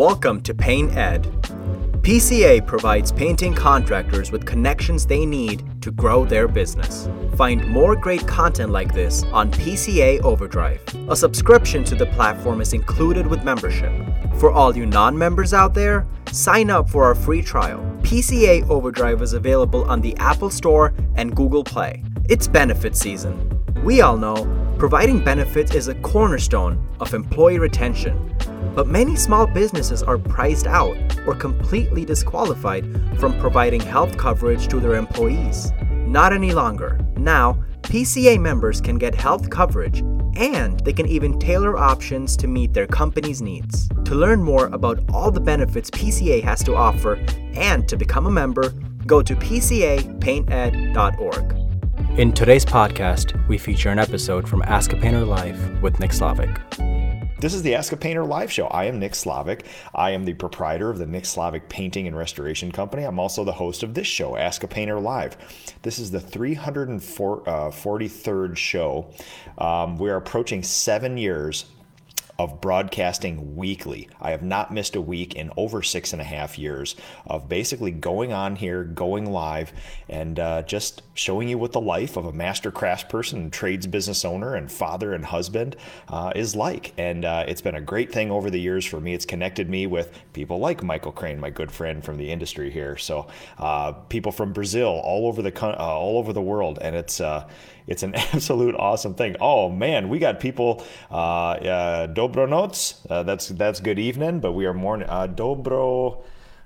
Welcome to Paint Ed. PCA provides painting contractors with connections they need to grow their business. Find more great content like this on PCA Overdrive. A subscription to the platform is included with membership. For all you non-members out there, sign up for our free trial. PCA Overdrive is available on the Apple Store and Google Play. It's benefit season. We all know providing benefits is a cornerstone of employee retention, but many small businesses are priced out or completely disqualified from providing health coverage to their employees. Not any longer. Now, PCA members can get health coverage, and they can even tailor options to meet their company's needs. To learn more about all the benefits PCA has to offer and to become a member, go to pcapainted.org. In today's podcast, we feature an episode from Ask a Painter Live with Nick Slavik. This is the Ask a Painter Live Show. I am Nick Slavik. I am the proprietor of the Nick Slavik Painting and Restoration Company. I'm also the host of this show, Ask a Painter Live. This is the 343rd show. We are approaching 7 years of broadcasting weekly. I have not missed a week in over 6.5 years of basically going on here, going live, and just showing you what the life of a master craftsperson and trades business owner and father and husband is like. And it's been a great thing over the years for me. It's connected me with people like Michael Crane, my good friend from the industry here. So people from Brazil, all over the world, and it's an absolute awesome thing. Oh man, we got people, Dobronots, that's good evening, but we are more,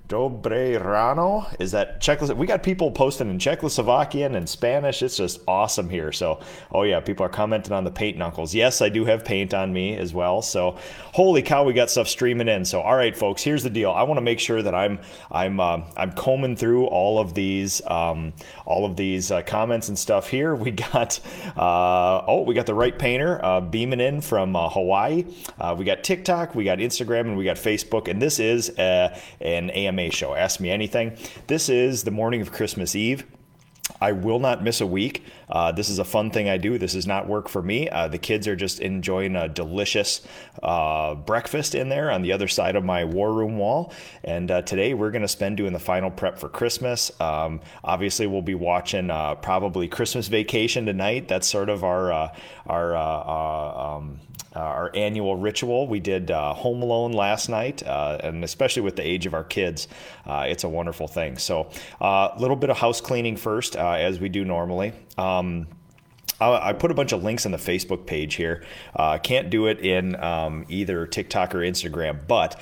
Dobrerano, is that Czechoslovakian? We got people posting in Czechoslovakian and Spanish. It's just awesome here. So, oh yeah, people are commenting on the paint and uncles. Yes, I do have paint on me as well. So, holy cow, we got stuff streaming in. So, all right, folks, here's the deal. I want to make sure that I'm combing through all of these comments and stuff here. We got we got the right painter beaming in from Hawaii. We got TikTok, we got Instagram, and we got Facebook. And this is an AM show. Ask me anything. This is the morning of Christmas Eve. I will not miss a week. This is a fun thing I do. This is not work for me. The kids are just enjoying a delicious breakfast in there on the other side of my war room wall. And today we're going to spend doing the final prep for Christmas. Obviously, we'll be watching probably Christmas Vacation tonight. That's sort of our annual ritual. We did Home Alone last night, and especially with the age of our kids, it's a wonderful thing. So a little bit of house cleaning first, as we do normally. I put a bunch of links on the Facebook page here. Can't do it in either TikTok or Instagram, but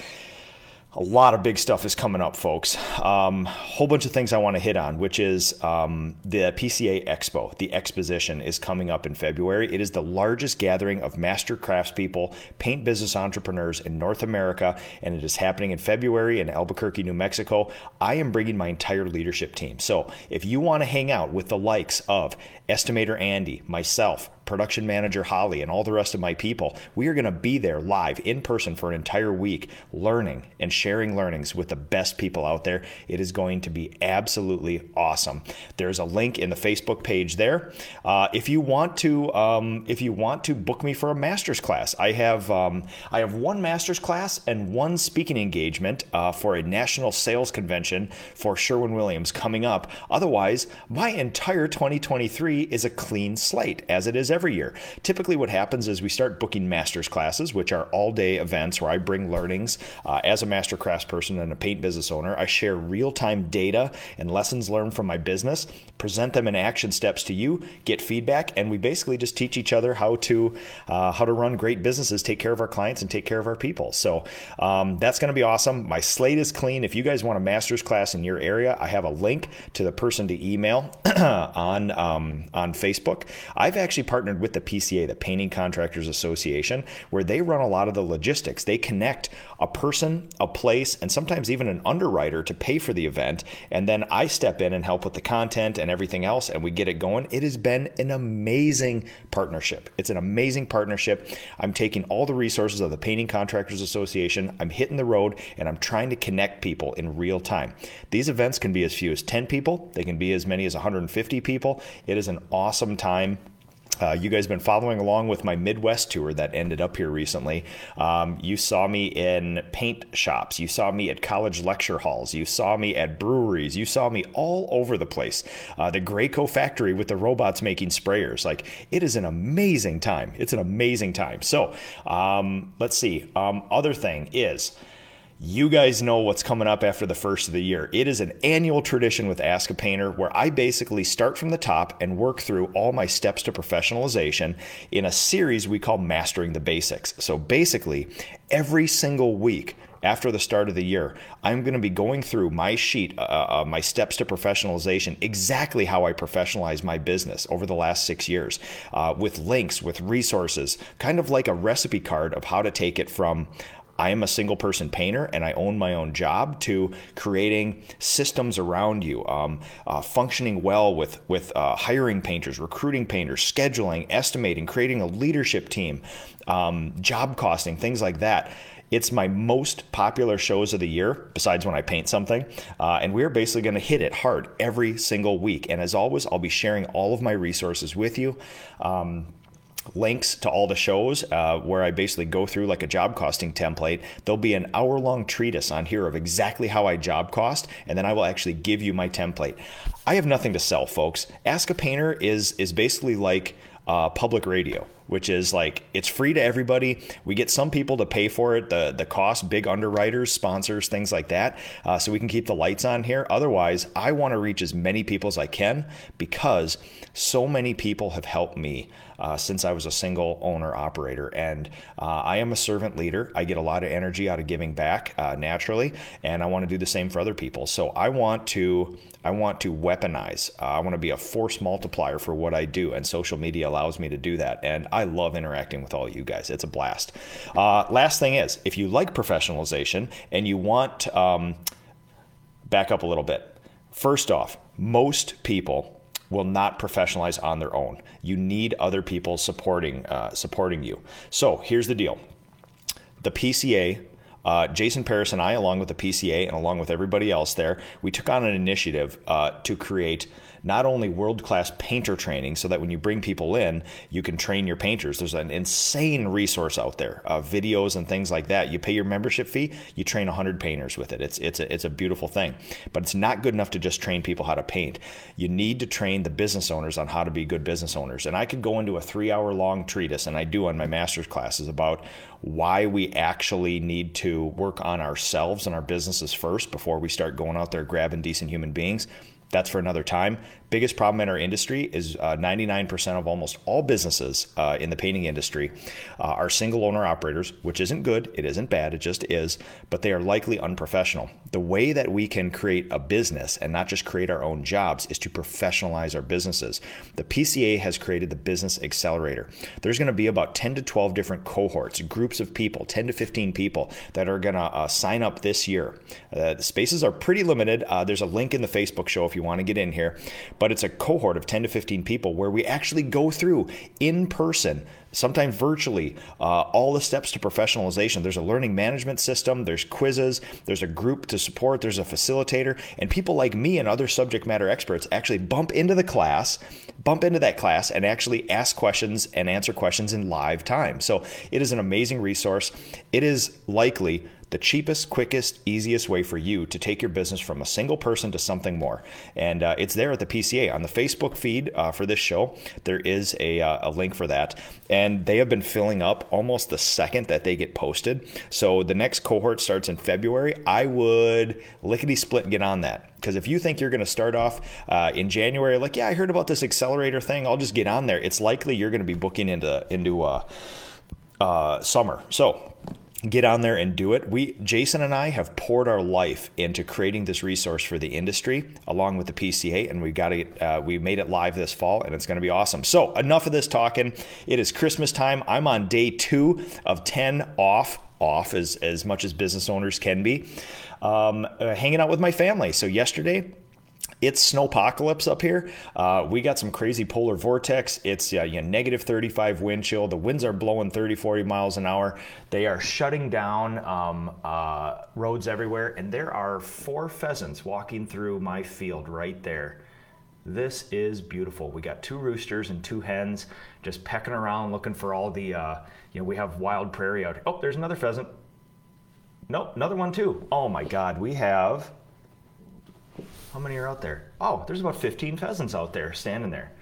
a lot of big stuff is coming up, folks. Whole bunch of things I want to hit on, which is the PCA Expo. The exposition is coming up in February. It is the largest gathering of master craftspeople, paint business entrepreneurs in North America, and it is happening in February in Albuquerque, New Mexico. I am bringing my entire leadership team. So if you want to hang out with the likes of Estimator Andy, myself, production manager Holly, and all the rest of my people, we are going to be there live in person for an entire week, learning and sharing learnings with the best people out there. It is going to be absolutely awesome. There's a link in the Facebook page there. If you want to book me for a master's class, I have one master's class and one speaking engagement for a national sales convention for Sherwin-Williams coming up. Otherwise, my entire 2023 is a clean slate, as it is every year. Typically what happens is we start booking master's classes, which are all-day events where I bring learnings as a master craftsperson and a paint business owner. I share real-time data and lessons learned from my business, present them in action steps to you, get feedback, and we basically just teach each other how to run great businesses, take care of our clients, and take care of our people. So that's going to be awesome. My slate is clean. If you guys want a master's class in your area, I have a link to the person to email on Facebook. I've actually partnered with the PCA, the Painting Contractors Association, where they run a lot of the logistics. They connect a person, a place, and sometimes even an underwriter to pay for the event. And then I step in and help with the content and everything else, and we get it going. It has been an amazing partnership. I'm taking all the resources of the Painting Contractors Association. I'm hitting the road, and I'm trying to connect people in real time. These events can be as few as 10 people. They can be as many as 150 people. It is an awesome time. You guys have been following along with my Midwest tour that ended up here recently. You saw me in paint shops. You saw me at college lecture halls. You saw me at breweries. You saw me all over the place. The Graco factory with the robots making sprayers. Like, it is an amazing time. It's an amazing time. So let's see. Other thing is, you guys know what's coming up after the first of the year. It is an annual tradition with Ask a Painter where I basically start from the top and work through all my steps to professionalization in a series we call Mastering the Basics. So basically, every single week after the start of the year, I'm going to be going through my sheet, my steps to professionalization, exactly how I professionalized my business over the last 6 years, with links, with resources, kind of like a recipe card of how to take it from I am a single person painter and I own my own job to creating systems around you, functioning well with hiring painters, recruiting painters, scheduling, estimating, creating a leadership team, job costing, things like that. It's my most popular shows of the year, besides when I paint something, and we're basically going to hit it hard every single week. And as always, I'll be sharing all of my resources with you. Links to all the shows where I basically go through like a job costing template. There'll be an hour-long treatise on here of exactly how I job cost, and then I will actually give you my template. I have nothing to sell, folks. Ask a Painter is basically like public radio, which is like, it's free to everybody. We get some people to pay for it, the cost, big underwriters, sponsors, things like that, so we can keep the lights on here. Otherwise, I want to reach as many people as I can because so many people have helped me since I was a single owner operator. And I am a servant leader. I get a lot of energy out of giving back naturally, and I want to do the same for other people. So I want to weaponize. I want to be a force multiplier for what I do, and social media allows me to do that. And I love interacting with all you guys. It's a blast. Last thing is, if you like professionalization and you want, back up a little bit. First off, most people will not professionalize on their own. You need other people supporting you. So here's the deal. The PCA, Jason Paris and I, along with the PCA and along with everybody else there, we took on an initiative to create not only world-class painter training so that when you bring people in, you can train your painters. There's an insane resource out there, videos and things like that. You pay your membership fee, you train 100 painters with it. It's a beautiful thing, but it's not good enough to just train people how to paint. You need to train the business owners on how to be good business owners. And I could go into a 3-hour-long treatise, and I do on my master's classes, about why we actually need to work on ourselves and our businesses first before we start going out there grabbing decent human beings. That's for another time. Biggest problem in our industry is 99% of almost all businesses in the painting industry are single owner operators, which isn't good. It isn't bad. It just is. But they are likely unprofessional. The way that we can create a business and not just create our own jobs is to professionalize our businesses. The PCA has created the Business Accelerator. There's going to be about 10 to 12 different cohorts, groups of people, 10 to 15 people that are going to sign up this year. The spaces are pretty limited. There's a link in the Facebook show if you want to get in here. But it's a cohort of 10 to 15 people where we actually go through in person, sometimes virtually, all the steps to professionalization. There's a learning management system, there's quizzes, there's a group to support, there's a facilitator, and people like me and other subject matter experts actually bump into that class and actually ask questions and answer questions in live time. So it is an amazing resource. It is likely the cheapest, quickest, easiest way for you to take your business from a single person to something more. And it's there at the PCA. On the Facebook feed for this show, there is a link for that. And they have been filling up almost the second that they get posted. So the next cohort starts in February. I would lickety-split get on that. Because if you think you're going to start off in January, like, yeah, I heard about this accelerator thing, I'll just get on there. It's likely you're going to be booking into summer. So get on there and do it. Jason and I have poured our life into creating this resource for the industry along with the PCA, and we made it live this fall, and it's going to be awesome. So enough of this talking. It is Christmas time. I'm on day 2 of 10 off as much as business owners can be, hanging out with my family. So yesterday, it's snowpocalypse up here. We got some crazy polar vortex. It's negative 35 wind chill. The winds are blowing 30, 40 miles an hour. They are shutting down roads everywhere. And there are 4 pheasants walking through my field right there. This is beautiful. We got two roosters and two hens just pecking around looking for all the, we have wild prairie out here. Oh, there's another pheasant. Nope, another one too. Oh my God, we have, how many are out there? Oh, there's about 15 pheasants out there standing there.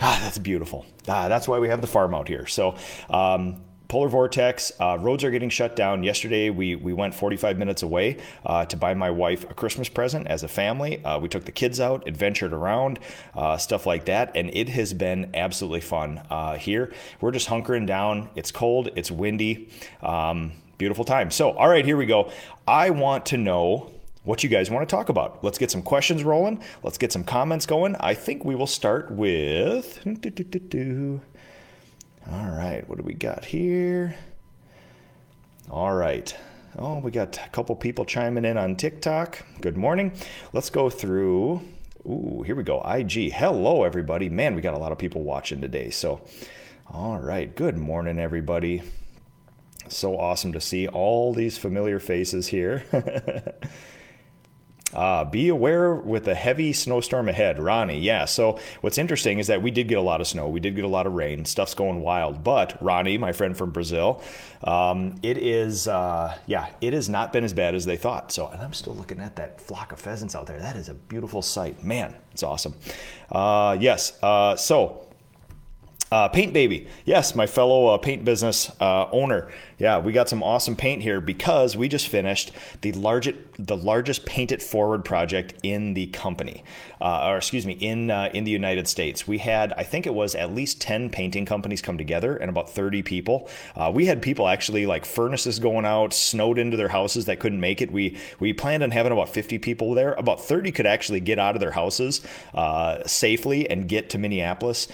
Ah, that's beautiful. Ah, that's why we have the farm out here. So, polar vortex, roads are getting shut down. Yesterday, we went 45 minutes away to buy my wife a Christmas present as a family. We took the kids out, adventured around, stuff like that, and it has been absolutely fun here. We're just hunkering down. It's cold. It's windy. Beautiful time. So, all right, here we go. I want to know what you guys want to talk about. Let's get some questions rolling. Let's get some comments going. I think we will start with... All right, what do we got here? All right. Oh, we got a couple people chiming in on TikTok. Good morning. Let's go through. Ooh, here we go. IG. Hello, everybody. Man, we got a lot of people watching today. So, all right. Good morning, everybody. So awesome to see all these familiar faces here. Be aware with a heavy snowstorm ahead, Ronnie. Yeah, so what's interesting is that we did get a lot of snow. We did get a lot of rain. Stuff's going wild. But Ronnie, my friend from Brazil, it has not been as bad as they thought. So, and I'm still looking at that flock of pheasants out there. That is a beautiful sight. Man, it's awesome. Paint Baby. Yes, my fellow paint business owner. Yeah, we got some awesome paint here because we just finished the largest Paint It Forward project in the company, in the United States. We had, I think it was at least 10 painting companies come together and about 30 people. We had people actually like furnaces going out, snowed into their houses that couldn't make it. We planned on having about 50 people there. About 30 could actually get out of their houses safely and get to Minneapolis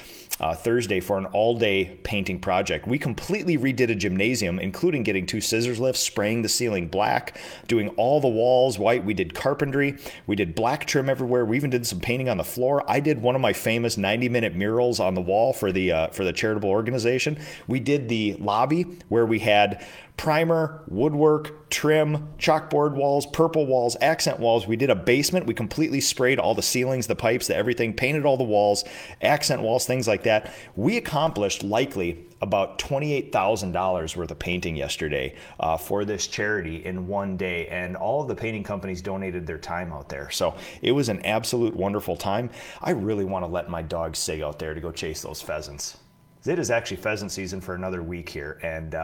Thursday for an all-day painting project. We completely redid a gymnasium, including getting two scissors lifts, spraying the ceiling black, doing all the walls white. We did carpentry. We did black trim everywhere. We even did some painting on the floor. I did one of my famous 90-minute murals on the wall for the charitable organization. We did the lobby where we had primer, woodwork, trim, chalkboard walls, purple walls, accent walls. We did a basement. We completely sprayed all the ceilings, the pipes, the everything, painted all the walls, accent walls, things like that. We accomplished likely about $28,000 worth of painting yesterday for this charity in one day. And all of the painting companies donated their time out there. So it was an absolute wonderful time. I really want to let my dog Sig out there to go chase those pheasants. It is actually pheasant season for another week here. And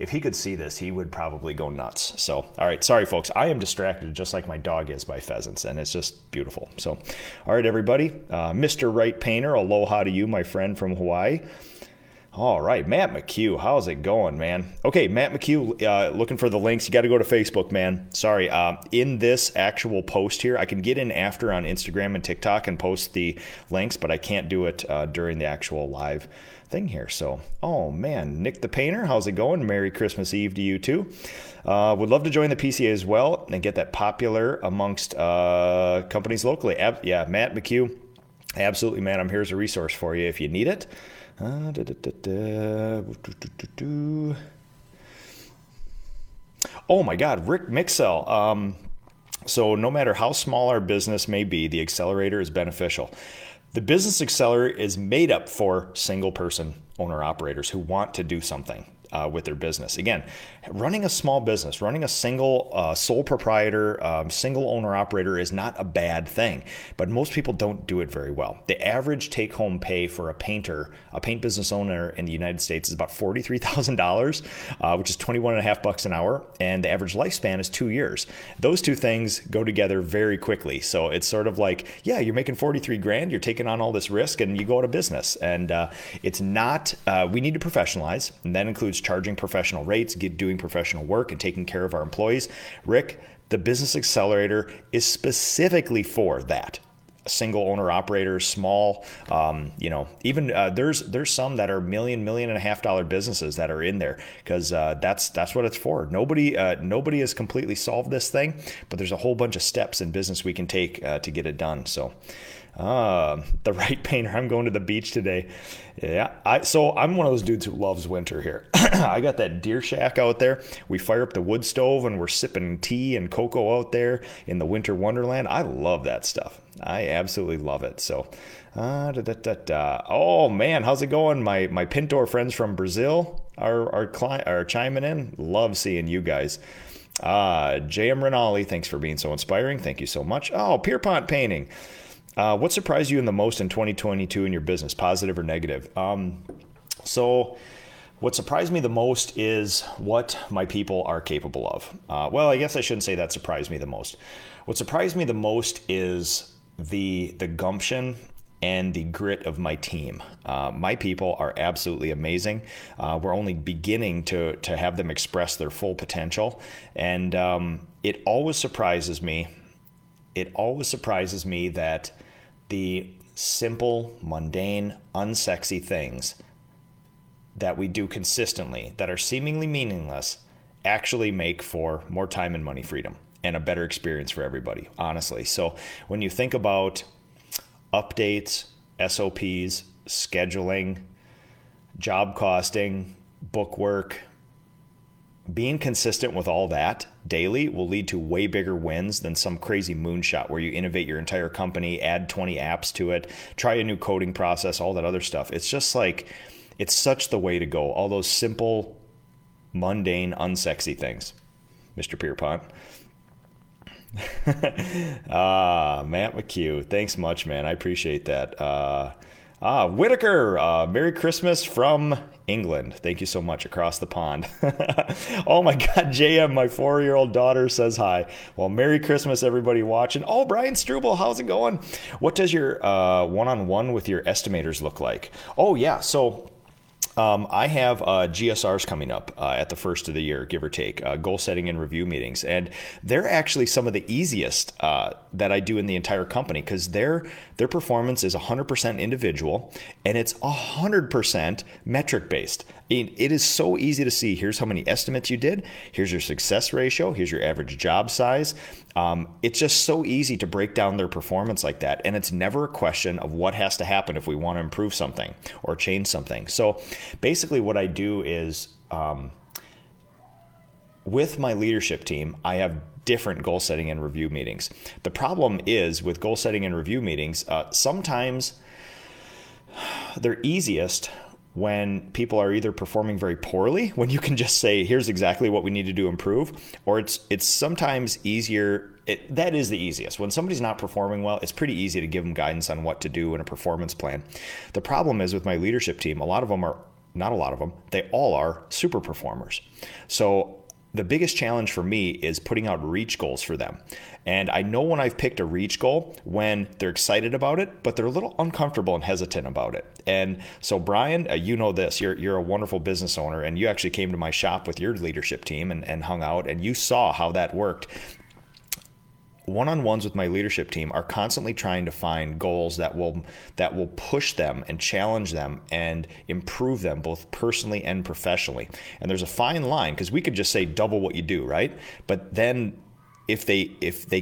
if he could see this, he would probably go nuts. So, all right. Sorry, folks. I am distracted just like my dog is by pheasants, and it's just beautiful. So, all right, everybody. Mr. Wright Painter, aloha to you, my friend from Hawaii. All right, Matt McHugh, how's it going, man? Okay, Matt McHugh, looking for the links. You got to go to Facebook, man. Sorry, in this actual post here, I can get in after on Instagram and TikTok and post the links, but I can't do it during the actual live thing here. So, oh man, Nick the Painter, how's it going? Merry Christmas Eve to you too. Would love to join the PCA as well and get that popular amongst companies locally. Matt McHugh, absolutely, man. I'm here as a resource for you if you need it. Oh my God, Rick Mixell. So no matter how small our business may be, the accelerator is beneficial. The business accelerator is made up for single person owner operators who want to do something with their business. Again, running a small business, running a single sole proprietor, single owner operator is not a bad thing, but most people don't do it very well. The average take home pay for a painter, a paint business owner in the United States is about $43,000, which is $21.50 an hour. And the average lifespan is 2 years. Those two things go together very quickly. So it's sort of like, yeah, you're making 43 grand, you're taking on all this risk and you go out of business. And it's not, we need to professionalize, and that includes charging professional rates, doing professional work, and taking care of our employees. Rick, the business accelerator is specifically for that. Single owner operators, small, even there's some that are $1.5 million businesses that are in there because that's what it's for. Nobody has completely solved this thing, but there's a whole bunch of steps in business we can take to get it done. So The right painter. I'm going to the beach today. Yeah. So I'm one of those dudes who loves winter here. I got that deer shack out there. We fire up the wood stove and we're sipping tea and cocoa out there in the winter wonderland. I love that stuff. I absolutely love it. So, oh man, how's it going? My Pintor friends from Brazil are chiming in. Love seeing you guys. J.M. Rinaldi, thanks for being so inspiring. Thank you so much. Oh, Pierpont Painting. What surprised you in the most in 2022 in your business, positive or negative? So what surprised me the most is what my people are capable of. Well, I guess I shouldn't say that surprised me the most. What surprised me the most is the gumption and the grit of my team. My people are absolutely amazing. We're only beginning to have them express their full potential. And it always surprises me. It always surprises me that the simple, mundane, unsexy things that we do consistently that are seemingly meaningless actually make for more time and money freedom and a better experience for everybody, honestly. So when you think about updates, SOPs, scheduling, job costing, book work, being consistent with all that daily will lead to way bigger wins than some crazy moonshot where you innovate your entire company, add 20 apps to it, try a new coding process, all that other stuff. It's just like, it's such the way to go. All those simple, mundane, unsexy things, Mr. Pierpont. Matt McHugh, thanks much, man. I appreciate that. Whitaker, Merry Christmas from England. Thank you so much. Across the pond. Oh my God, JM, my 4-year-old daughter says hi. Well, Merry Christmas, everybody watching. Oh, Brian Struble, how's it going? What does your one-on-one with your estimators look like? Oh yeah, so I have GSRs coming up at the first of the year, give or take, goal setting and review meetings. And they're actually some of the easiest that I do in the entire company because their performance is 100% individual and it's 100% metric based. It is so easy to see. Here's how many estimates you did. Here's your success ratio. Here's your average job size. It's just so easy to break down their performance like that. And it's never a question of what has to happen if we want to improve something or change something. So basically what I do is with my leadership team, I have different goal setting and review meetings. The problem is with goal setting and review meetings, sometimes they're easiest when people are either performing very poorly, when you can just say, here's exactly what we need to do improve, or it's sometimes easier. That is the easiest. When somebody's not performing well, it's pretty easy to give them guidance on what to do in a performance plan. The problem is with my leadership team, they all are super performers. So the biggest challenge for me is putting out reach goals for them. And I know when I've picked a reach goal, when they're excited about it, but they're a little uncomfortable and hesitant about it. And so Brian, you know this, you're a wonderful business owner and you actually came to my shop with your leadership team and hung out and you saw how that worked. One-on-ones with my leadership team are constantly trying to find goals that will push them and challenge them and improve them both personally and professionally. And there's a fine line because we could just say double what you do, right? But then if they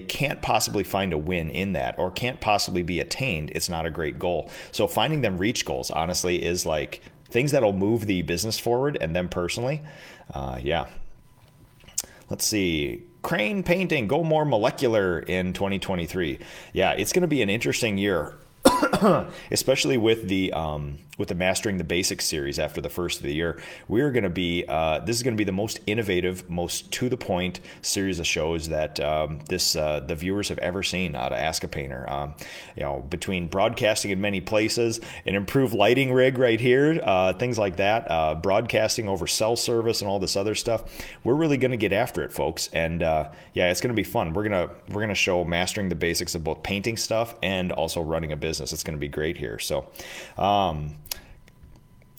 can't possibly find a win in that or can't possibly be attained, it's not a great goal. So finding them reach goals, honestly, is like things that'll move the business forward and them personally. Yeah. Let's see. Crane Painting, go more molecular in 2023. Yeah, it's going to be an interesting year, especially with the Mastering the Basics series after the first of the year. We are going to be, this is going to be the most innovative, most to-the-point series of shows that the viewers have ever seen out of Ask a Painter. Between broadcasting in many places, an improved lighting rig right here, things like that, broadcasting over cell service and all this other stuff, we're really going to get after it, folks. And yeah, it's going to be fun. We're going to show Mastering the Basics of both painting stuff and also running a business. It's going to be great here. So,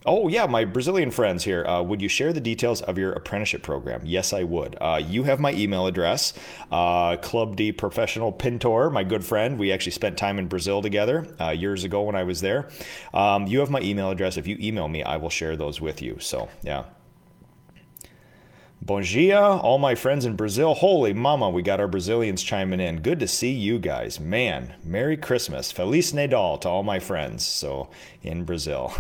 oh yeah, my Brazilian friends here. Would you share the details of your apprenticeship program? Yes, I would. You have my email address, Club D Professional Pintor, my good friend. We actually spent time in Brazil together years ago when I was there. You have my email address. If you email me, I will share those with you. So yeah. Bom dia, all my friends in Brazil. Holy mama, we got our Brazilians chiming in. Good to see you guys. Man, Merry Christmas. Feliz Natal to all my friends. So, in Brazil.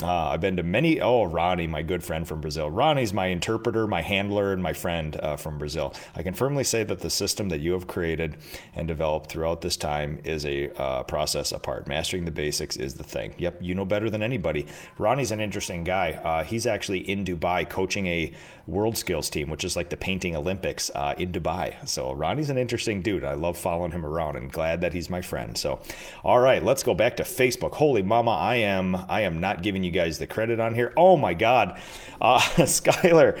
I've been to many, Ronnie, my good friend from Brazil. Ronnie's my interpreter, my handler, and my friend from Brazil. I can firmly say that the system that you have created and developed throughout this time is a process apart. Mastering the basics is the thing. Yep, you know better than anybody. Ronnie's an interesting guy. He's actually in Dubai coaching a world skills team, which is like the painting Olympics in Dubai. So Ronnie's an interesting dude. I love following him around and glad that he's my friend. So, all right, let's go back to Facebook. Holy mama, I am not giving you guys the credit on here. Oh my God. Skyler.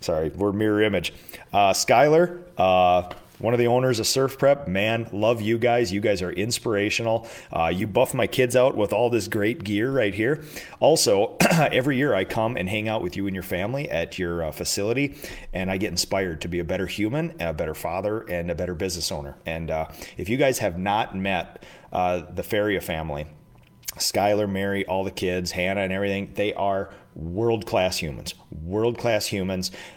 Sorry, we're mirror image. Skyler, one of the owners of Surf Prep, man, love you guys. You guys are inspirational. You buff my kids out with all this great gear right here. Also, every year I come and hang out with you and your family at your facility, and I get inspired to be a better human, a better father, and a better business owner. And if you guys have not met the Feria family, Skyler, Mary, all the kids, Hannah and everything, they are world-class humans.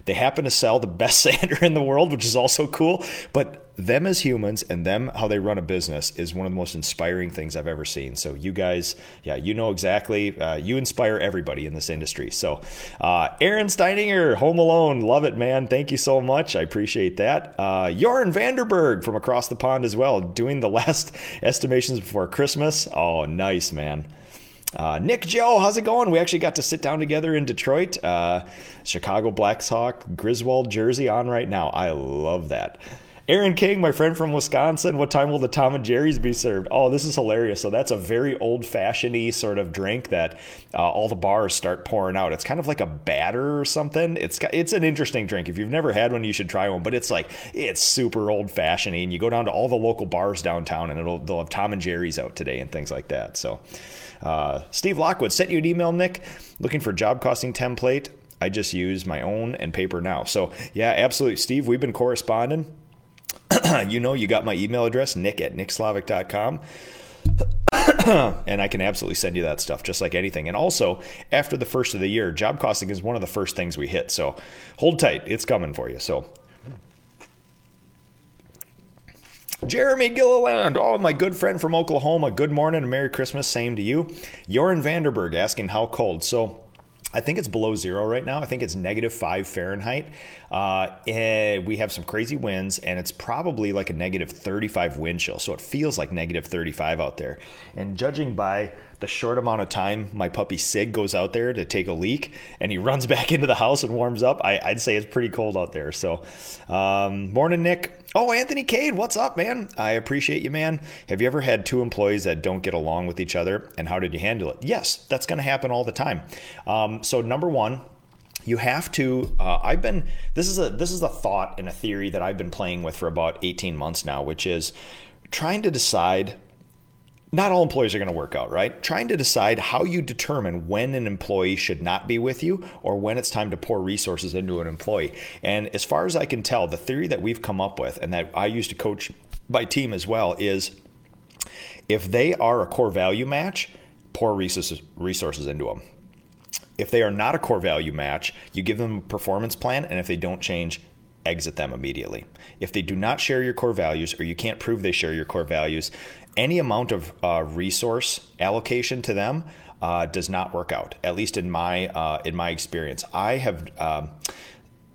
They happen to sell the best sander in the world, which is also cool, but them as humans and them how they run a business is one of the most inspiring things I've ever seen. So you guys, yeah, you know exactly, you inspire everybody in this industry. So Aaron Steininger, Home Alone, love it, man. Thank you so much, I appreciate that. Jorn Vanderberg from across the pond as well, doing the last estimations before Christmas. Oh, nice, man. Nick Joe, how's it going? We actually got to sit down together in Detroit. Chicago Blackhawks Griswold jersey on right now. I love that. Aaron King, my friend from Wisconsin, what time will the Tom and Jerry's be served? Oh, this is hilarious. So that's a very old-fashioned-y sort of drink that all the bars start pouring out. It's kind of like a batter or something. It's an interesting drink. If you've never had one, you should try one. But it's super old-fashioned-y, and you go down to all the local bars downtown, and they'll have Tom and Jerry's out today and things like that. So Steve Lockwood sent you an email, Nick, looking for job costing template. I just use my own and paper now. So, yeah, absolutely. Steve, we've been corresponding. You know, you got my email address, nick@nickslavik.com, and I can absolutely send you that stuff, just like anything. And also, after the first of the year, job costing is one of the first things we hit. So hold tight. It's coming for you. So Jeremy Gilliland, my good friend from Oklahoma. Good morning and Merry Christmas. Same to you. Jorn Vanderberg asking how cold. So I think it's below zero right now. I think it's -5 Fahrenheit. We have some crazy winds, and it's probably like a -35 wind chill. So it feels like -35 out there. And judging by the short amount of time my puppy Sig goes out there to take a leak, and he runs back into the house and warms up, I'd say it's pretty cold out there. So morning, Nick. Oh, Anthony Cade, what's up, man? I appreciate you, man. Have you ever had two employees that don't get along with each other, and how did you handle it? Yes, that's going to happen all the time. So number one, you have to, this is a thought and a theory that I've been playing with for about 18 months now, which is trying to decide, not all employees are going to work out, right? Trying to decide how you determine when an employee should not be with you or when it's time to pour resources into an employee. And as far as I can tell, the theory that we've come up with and that I used to coach my team as well is if they are a core value match, pour resources into them. If they are not a core value match, you give them a performance plan, and if they don't change, exit them immediately. If they do not share your core values or you can't prove they share your core values, any amount of resource allocation to them does not work out, at least in my experience. I have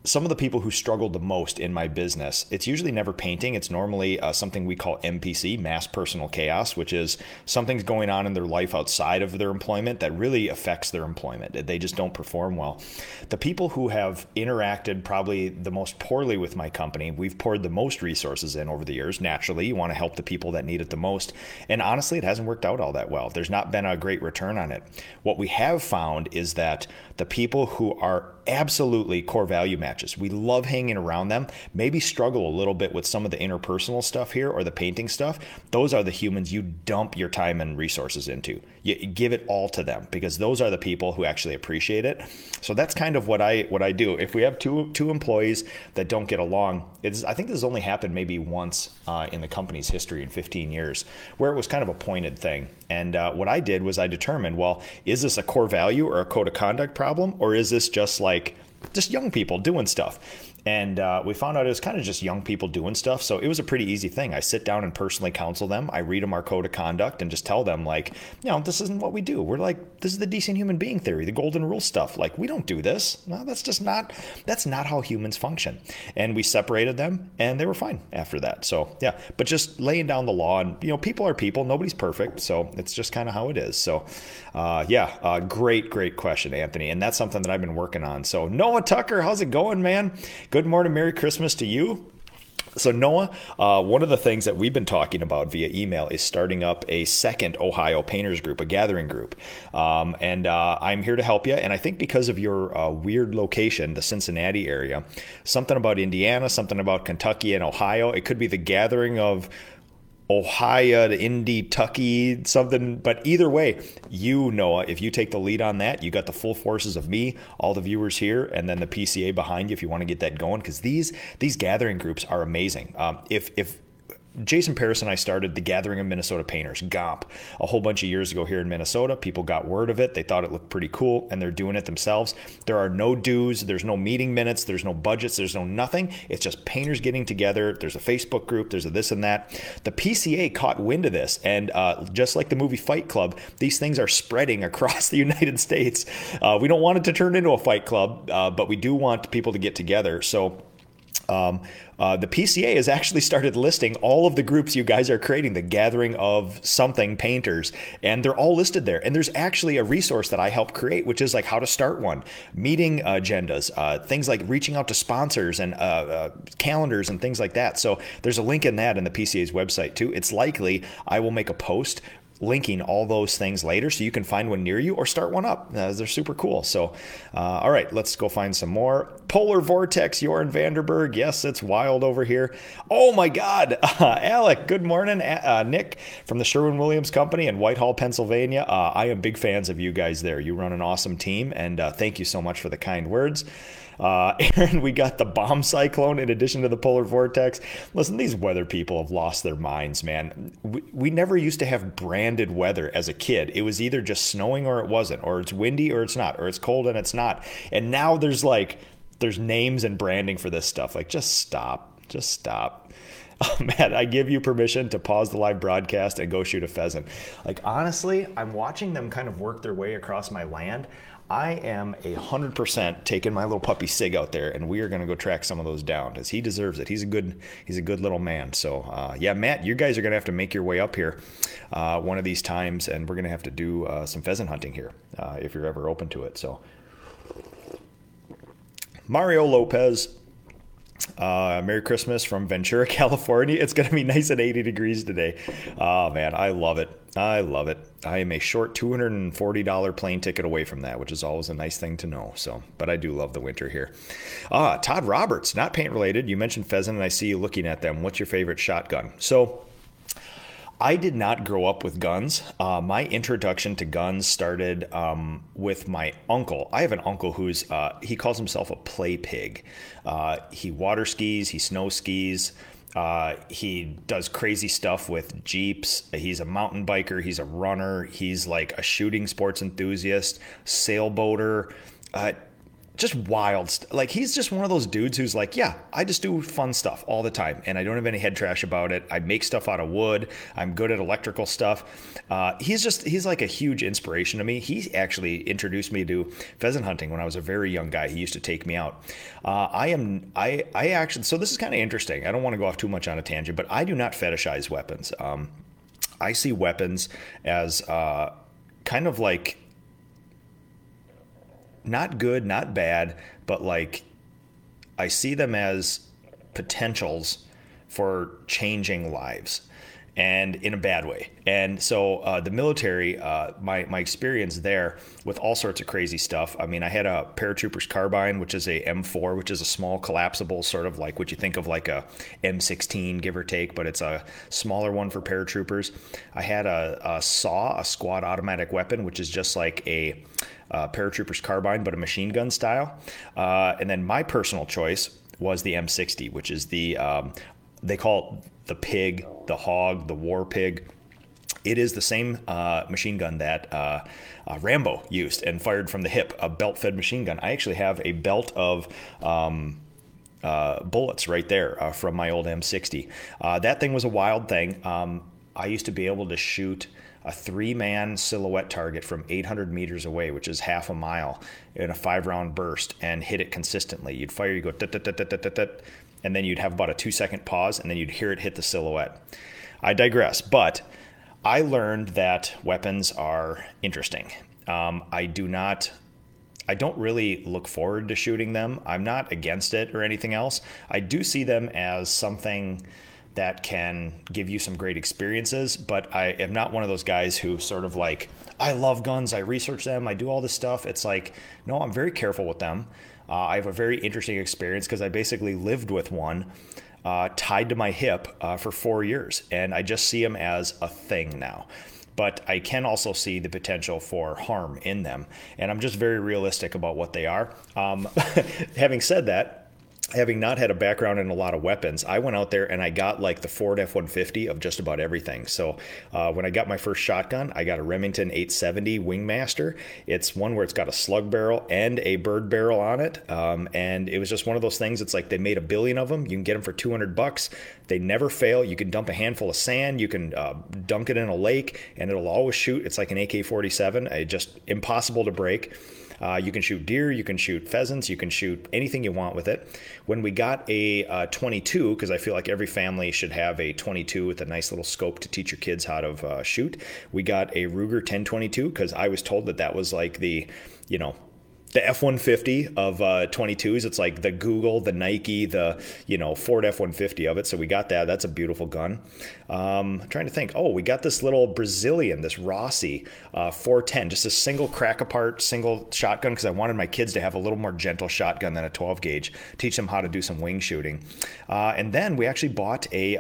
some of the people who struggled the most in my business, it's usually never painting. It's normally something we call MPC, mass personal chaos, which is something's going on in their life outside of their employment that really affects their employment. They just don't perform well. The people who have interacted probably the most poorly with my company, we've poured the most resources in over the years. Naturally, you want to help the people that need it the most. And honestly, it hasn't worked out all that well. There's not been a great return on it. What we have found is that the people who are absolutely core value matches, we love hanging around them, maybe struggle a little bit with some of the interpersonal stuff here or the painting stuff, those are the humans you dump your time and resources into. You give it all to them because those are the people who actually appreciate it. So that's kind of what I do. If we have two employees that don't get along, I think this has only happened maybe once in the company's history in 15 years where it was kind of a pointed thing. And what I did was I determined, well, is this a core value or a code of conduct problem, or is this just like just young people doing stuff. And we found out it was kind of just young people doing stuff. So it was a pretty easy thing. I sit down and personally counsel them. I read them our code of conduct and just tell them, like, you know, this isn't what we do. We're like, this is the decent human being theory, the golden rule stuff. Like, we don't do this. No, that's just not, that's not how humans function. And we separated them and they were fine after that. So yeah, but just laying down the law, and, you know, people are people, nobody's perfect. So it's just kind of how it is. So great question, Anthony. And that's something that I've been working on. So Noah Tucker, how's it going, man? Good morning. Merry Christmas to you. So Noah, one of the things that we've been talking about via email is starting up a second Ohio Painters group, a gathering group. And I'm here to help you. And I think because of your weird location, the Cincinnati area, something about Indiana, something about Kentucky and Ohio, it could be the gathering of Ohio to Indy, Tucky, something. But either way, you, Noah, if you take the lead on that, you got the full forces of me, all the viewers here, and then the PCA behind you if you want to get that going, because these gathering groups are amazing. If Jason Paris and I started the Gathering of Minnesota Painters, GOMP, a whole bunch of years ago here in Minnesota. People got word of it. They thought it looked pretty cool, and they're doing it themselves. There are no dues. There's no meeting minutes. There's no budgets. There's no nothing. It's just painters getting together. There's a Facebook group. There's a this and that. The PCA caught wind of this, and just like the movie Fight Club, these things are spreading across the United States. We don't want it to turn into a fight club, but we do want people to get together. So the PCA has actually started listing all of the groups you guys are creating, the Gathering of Something Painters, and they're all listed there. And there's actually a resource that I helped create, which is like how to start one, meeting agendas, things like reaching out to sponsors and calendars and things like that. So there's a link in that in the PCA's website too. It's likely I will make a post linking all those things later, so you can find one near you or start one up. They're super cool. So, all right, let's go find some more. Polar Vortex, you're in Vanderburgh. Yes, it's wild over here. Oh my God. Alec, good morning. Nick from the Sherwin-Williams Company in Whitehall, Pennsylvania. I am big fans of you guys there. You run an awesome team, and thank you so much for the kind words. Aaron, we got the bomb cyclone in addition to the polar vortex. Listen, these weather people have lost their minds, man. We never used to have branded weather as a kid. It was either just snowing or it wasn't, or it's windy or it's not, or it's cold and it's not. And now there's like, there's names and branding for this stuff. Like, just stop. Oh, man, I give you permission to pause the live broadcast and go shoot a pheasant. Like, honestly, I'm watching them kind of work their way across my land. I am 100% taking my little puppy Sig out there, and we are going to go track some of those down because he deserves it. He's a good little man. So yeah, Matt, you guys are going to have to make your way up here one of these times, and we're going to have to do some pheasant hunting here if you're ever open to it. So Mario Lopez, Merry Christmas from Ventura, California. It's going to be nice and 80 degrees today. Oh man, I love it. I am a short $240 plane ticket away from that, which is always a nice thing to know. So, but I do love the winter here. Todd Roberts, not paint related. You mentioned pheasant and I see you looking at them. What's your favorite shotgun? So I did not grow up with guns. My introduction to guns started with my uncle. I have an uncle who's, he calls himself a play pig. He water skis, he snow skis. He does crazy stuff with Jeeps. He's a mountain biker. He's a runner. He's like a shooting sports enthusiast, sailboater, just wild. Like, he's just one of those dudes who's like, yeah, I just do fun stuff all the time. And I don't have any head trash about it. I make stuff out of wood. I'm good at electrical stuff. He's like a huge inspiration to me. He actually introduced me to pheasant hunting when I was a very young guy. He used to take me out. So this is kind of interesting. I don't want to go off too much on a tangent, but I do not fetishize weapons. I see weapons as kind of like, not good, not bad, but like I see them as potentials for changing lives, and in a bad way. And so the military, my experience there with all sorts of crazy stuff. I mean, I had a paratrooper's carbine, which is a M4, which is a small collapsible, sort of like what you think of like a M16, give or take, but it's a smaller one for paratroopers. I had a SAW, a squad automatic weapon, which is just like a paratrooper's carbine, but a machine gun style. And then my personal choice was the M60, which is the, they call it the pig, the hog, the war pig. It is the same machine gun that Rambo used and fired from the hip, a belt-fed machine gun. I actually have a belt of bullets right there from my old M60. That thing was a wild thing. I used to be able to shoot a 3-man silhouette target from 800 meters away, which is half a mile, in a 5-round burst and hit it consistently. You'd fire, you go, and then you'd have about a 2-second pause, and then you'd hear it hit the silhouette. I digress, but I learned that weapons are interesting. I don't really look forward to shooting them. I'm not against it or anything else. I do see them as something that can give you some great experiences, but I am not one of those guys who sort of like, I love guns, I research them, I do all this stuff. It's like, no, I'm very careful with them. I have a very interesting experience because I basically lived with one tied to my hip for 4 years, and I just see them as a thing now. But I can also see the potential for harm in them, and I'm just very realistic about what they are. Having said that, having not had a background in a lot of weapons, I went out there and I got like the Ford F-150 of just about everything. So when I got my first shotgun, I got a Remington 870 Wingmaster. It's one where it's got a slug barrel and a bird barrel on it. And it was just one of those things. It's like they made 1 billion of them. You can get them for $200. They never fail. You can dump a handful of sand. You can dunk it in a lake and it'll always shoot. It's like an AK-47. It's just impossible to break. You can shoot deer, you can shoot pheasants, you can shoot anything you want with it. When we got a 22, because I feel like every family should have a 22 with a nice little scope to teach your kids how to shoot, we got a Ruger 10-22 because I was told that that was like the F-150 of 22s. It's like the Google, the Nike, the Ford F-150 of it. So we got that. That's a beautiful gun. I'm trying to think. Oh, we got this little Brazilian, this Rossi 410, just a single crack apart, single shotgun, because I wanted my kids to have a little more gentle shotgun than a 12 gauge, teach them how to do some wing shooting. And then we actually bought a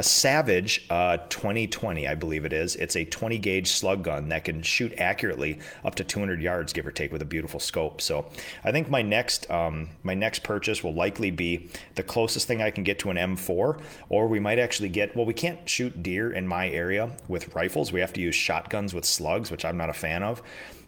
Savage 2020, I believe it is. It's a 20 gauge slug gun that can shoot accurately up to 200 yards, give or take, with a beautiful scope. So I think my next purchase will likely be the closest thing I can get to an M4, or we might actually get, well, we can't shoot deer in my area with rifles. We have to use shotguns with slugs, which I'm not a fan of,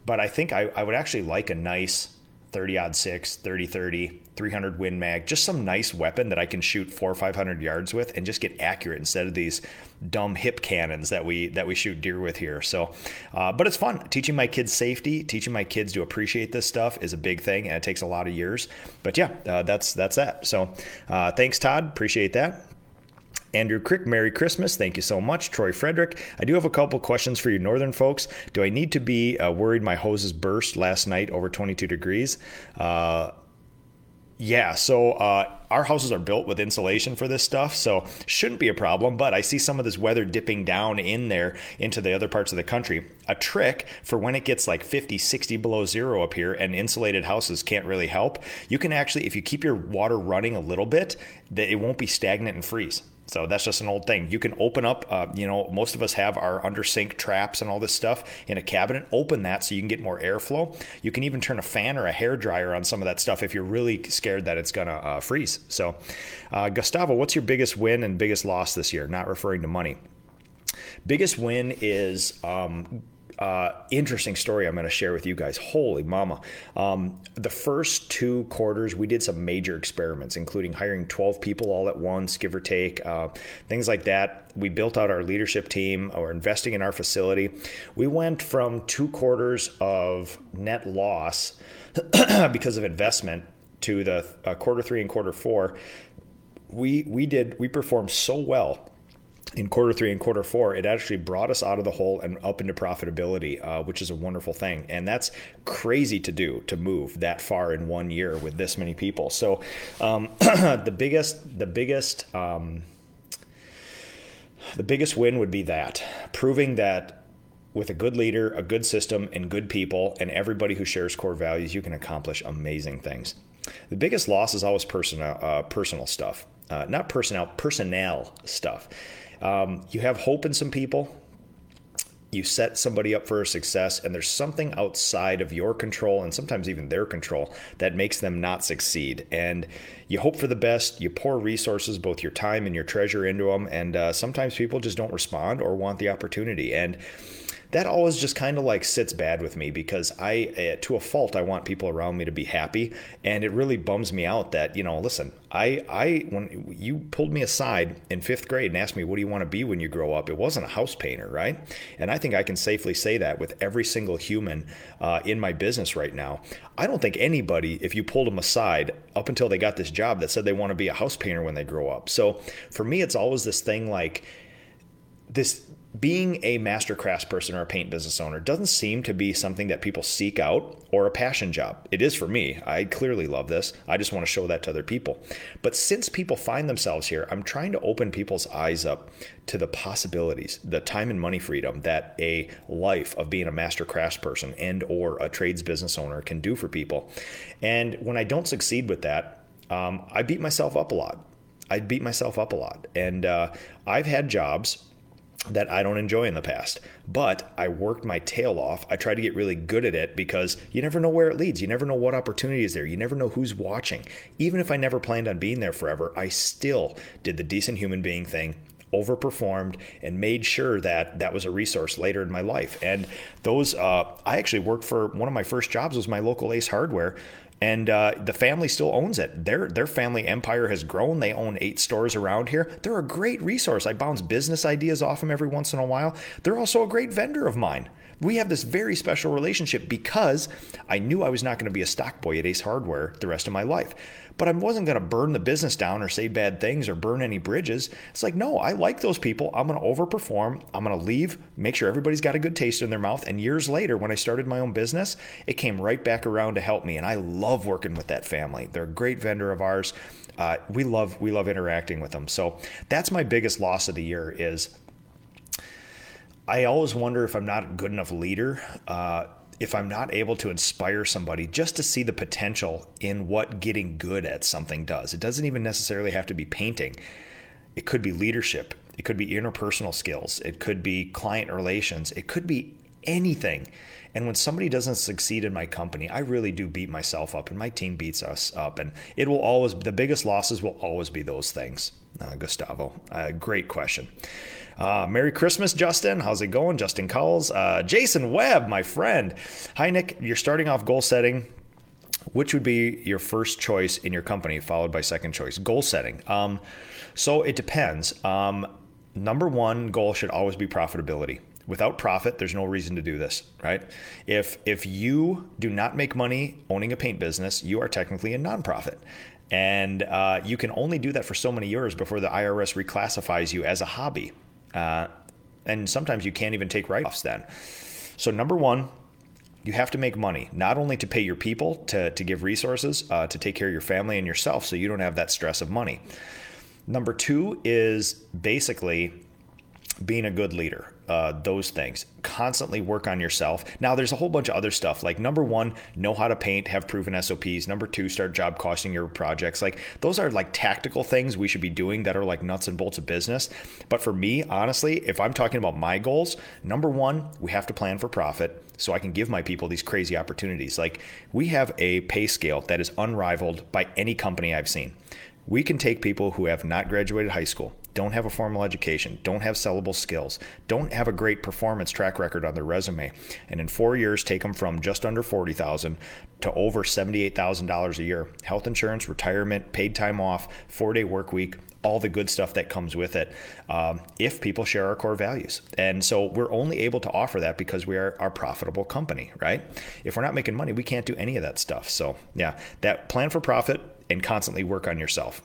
but I think I would actually like a nice 30-06, 30-30, 300 Win Mag, just some nice weapon that I can shoot 400 or 500 yards with and just get accurate instead of these dumb hip cannons that we shoot deer with here. So, but it's fun. Teaching my kids safety, teaching my kids to appreciate this stuff is a big thing, and it takes a lot of years. But yeah, that's that. So, thanks, Todd. Appreciate that. Andrew Crick, Merry Christmas. Thank you so much. Troy Frederick, I do have a couple questions for you northern folks. Do I need to be worried my hoses burst last night over 22 degrees? Yeah, so our houses are built with insulation for this stuff, so shouldn't be a problem, but I see some of this weather dipping down in there into the other parts of the country. A trick for when it gets like 50, 60 below zero up here and insulated houses can't really help, you can actually, if you keep your water running a little bit, it won't be stagnant and freeze. So that's just an old thing. You can open up, most of us have our under sink traps and all this stuff in a cabinet. Open that so you can get more airflow. You can even turn a fan or a hairdryer on some of that stuff if you're really scared that it's going to freeze. So Gustavo, what's your biggest win and biggest loss this year? Not referring to money. Biggest win is interesting story I'm going to share with you guys. Holy mama. The first 2 quarters, we did some major experiments, including hiring 12 people all at once, give or take, things like that. We built out our leadership team, or investing in our facility. We went from 2 quarters of net loss because of investment to the quarter 3 and quarter 4. We performed so well in quarter 3 and quarter 4, it actually brought us out of the hole and up into profitability, which is a wonderful thing. And that's crazy to do, to move that far in 1 year with this many people. So the biggest win would be that, proving that with a good leader, a good system, and good people, and everybody who shares core values, you can accomplish amazing things. The biggest loss is always personal stuff, not personnel stuff. You have hope in some people. you set somebody up for success, and there's something outside of your control and sometimes even their control that makes them not succeed. And you hope for the best, you pour resources, both your time and your treasure into them, and sometimes people just don't respond or want the opportunity. And that always just kind of like sits bad with me, because I, to a fault, I want people around me to be happy. And it really bums me out that, you know, listen, when you pulled me aside in fifth grade and asked me, what do you want to be when you grow up? It wasn't a house painter, right? And I think I can safely say that with every single human in my business right now. I don't think anybody, if you pulled them aside up until they got this job, that said they want to be a house painter when they grow up. So for me, it's always this thing like this. Being a master crafts person or a paint business owner doesn't seem to be something that people seek out or a passion job. It is for me. I clearly love this. I just want to show that to other people. But since people find themselves here, I'm trying to open people's eyes up to the possibilities, the time and money freedom that a life of being a master crafts person and or a trades business owner can do for people. And when I don't succeed with that, I beat myself up a lot. And I've had jobs that I don't enjoy in the past, but I worked my tail off. I tried to get really good at it because you never know where it leads. You never know what opportunity is there. You never know who's watching. Even if I never planned on being there forever, I still did the decent human being thing, overperformed, and made sure that that was a resource later in my life. And those, I actually worked for, one of my first jobs was my local Ace Hardware. And the family still owns it. Their family empire has grown. They own 8 stores around here. They're a great resource. I bounce business ideas off them every once in a while. They're also a great vendor of mine. We have this very special relationship because I knew I was not going to be a stock boy at Ace Hardware the rest of my life. But I wasn't going to burn the business down or say bad things or burn any bridges. It's like, no, I like those people. I'm going to overperform. I'm going to leave, make sure everybody's got a good taste in their mouth. And years later, when I started my own business, it came right back around to help me. And I love working with that family. They're a great vendor of ours. We love interacting with them. So that's my biggest loss of the year is I always wonder if I'm not a good enough leader, if I'm not able to inspire somebody just to see the potential in what getting good at something does. It doesn't even necessarily have to be painting. It could be leadership. It could be interpersonal skills. It could be client relations. It could be anything. And when somebody doesn't succeed in my company, I really do beat myself up, and my team beats us up. And it will always, the biggest losses will always be those things. Gustavo, great question. Merry Christmas, Justin. How's it going? Justin Cowles. Jason Webb, my friend. Hi, Nick. You're starting off goal setting. Which would be your first choice in your company, followed by second choice? Goal setting. So it depends. Number one goal should always be profitability. Without profit, there's no reason to do this, right? If you do not make money owning a paint business, you are technically a nonprofit. And you can only do that for so many years before the IRS reclassifies you as a hobby. And sometimes you can't even take write-offs then. So number one, you have to make money, not only to pay your people, to give resources, to take care of your family and yourself so you don't have that stress of money. Number two is basically being a good leader, those things. Constantly work on yourself. Now, there's a whole bunch of other stuff. Like number one, know how to paint, have proven SOPs. Number two, start job costing your projects. Like those are like tactical things we should be doing that are like nuts and bolts of business. But for me, honestly, if I'm talking about my goals, number one, we have to plan for profit so I can give my people these crazy opportunities. Like we have a pay scale that is unrivaled by any company I've seen. We can take people who have not graduated high school, don't have a formal education, don't have sellable skills, don't have a great performance track record on their resume, and in 4 years take them from just under $40,000 to over $78,000 a year. Health insurance, retirement, paid time off, 4-day work week, all the good stuff that comes with it, if people share our core values. And so we're only able to offer that because we are a profitable company, right? If we're not making money, we can't do any of that stuff. So yeah, that plan for profit and constantly work on yourself.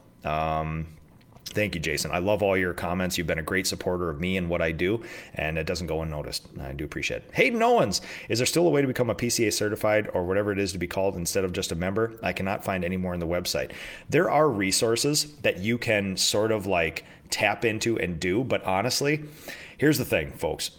Thank you, Jason. I love all your comments. You've been a great supporter of me and what I do, and it doesn't go unnoticed. I do appreciate it. Hayden Owens, is there still a way to become a PCA certified or whatever it is to be called instead of just a member? I cannot find any more on the website. There are resources that you can sort of like tap into and do, but honestly, here's the thing, folks.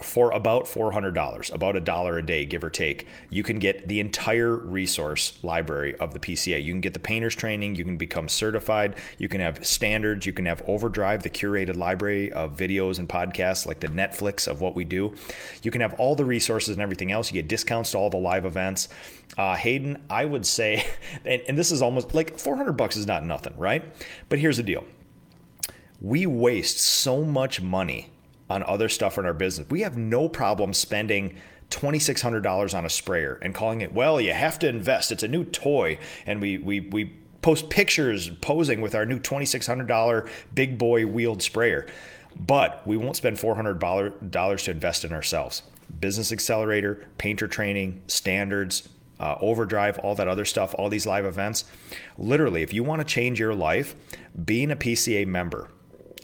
for about $400, about $1 a day, give or take, you can get the entire resource library of the PCA. You can get the painter's training, you can become certified, you can have standards, you can have Overdrive, the curated library of videos and podcasts, like the Netflix of what we do. You can have all the resources and everything else. You get discounts to all the live events. Hayden, I would say, and this is almost like $400 is not nothing, right? But here's the deal. We waste so much money on other stuff in our business. We have no problem spending $2,600 on a sprayer and calling it, well, you have to invest, it's a new toy. And we post pictures posing with our new $2,600 big boy wheeled sprayer, but we won't spend $400 to invest in ourselves. Business accelerator, painter training, standards, Overdrive, all that other stuff, all these live events. Literally, if you want to change your life, being a PCA member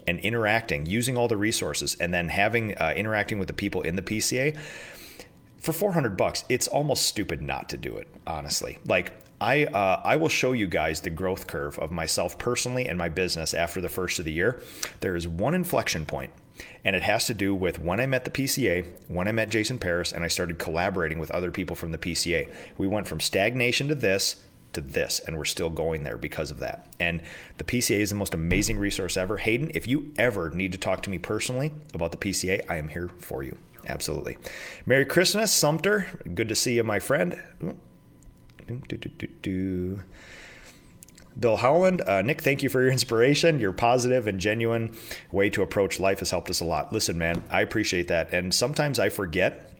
and interacting, using all the resources, and then having interacting with the people in the PCA for $400, it's almost stupid not to do it, honestly. Like I will show you guys the growth curve of myself personally and my business after the first of the year. There is one inflection point, and it has to do with when I met the PCA, when I met Jason Paris, and I started collaborating with other people from the PCA. We went from stagnation to this, and we're still going there because of that. And the PCA is the most amazing resource ever. Hayden, if you ever need to talk to me personally about the PCA, I am here for you. Absolutely. Merry Christmas, Sumter. Good to see you, my friend. Bill Howland, Nick, thank you for your inspiration. Your positive and genuine way to approach life has helped us a lot. Listen, man, I appreciate that. And sometimes I forget,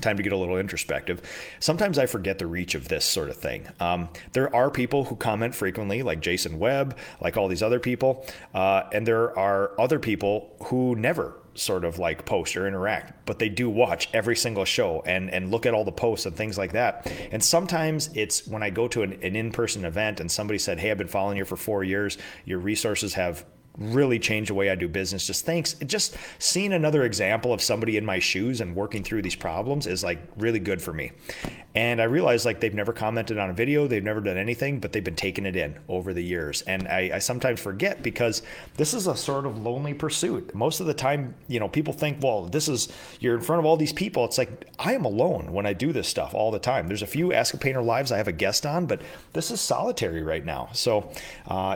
time to get a little introspective. Sometimes I forget the reach of this sort of thing. There are people who comment frequently, like Jason Webb, like all these other people. And there are other people who never sort of like post or interact, but they do watch every single show and look at all the posts and things like that. And sometimes it's when I go to an in-person event and somebody said, hey, I've been following you for 4 years. Your resources have really changed the way I do business. Just thanks. Just seeing another example of somebody in my shoes and working through these problems is like really good for me. And I realized like they've never commented on a video, they've never done anything, but they've been taking it in over the years. And I sometimes forget because this is a sort of lonely pursuit. Most of the time, you know, people think, well, this is, you're in front of all these people. It's like, I am alone when I do this stuff all the time. There's a few Ask a Painter Lives I have a guest on, but this is solitary right now. So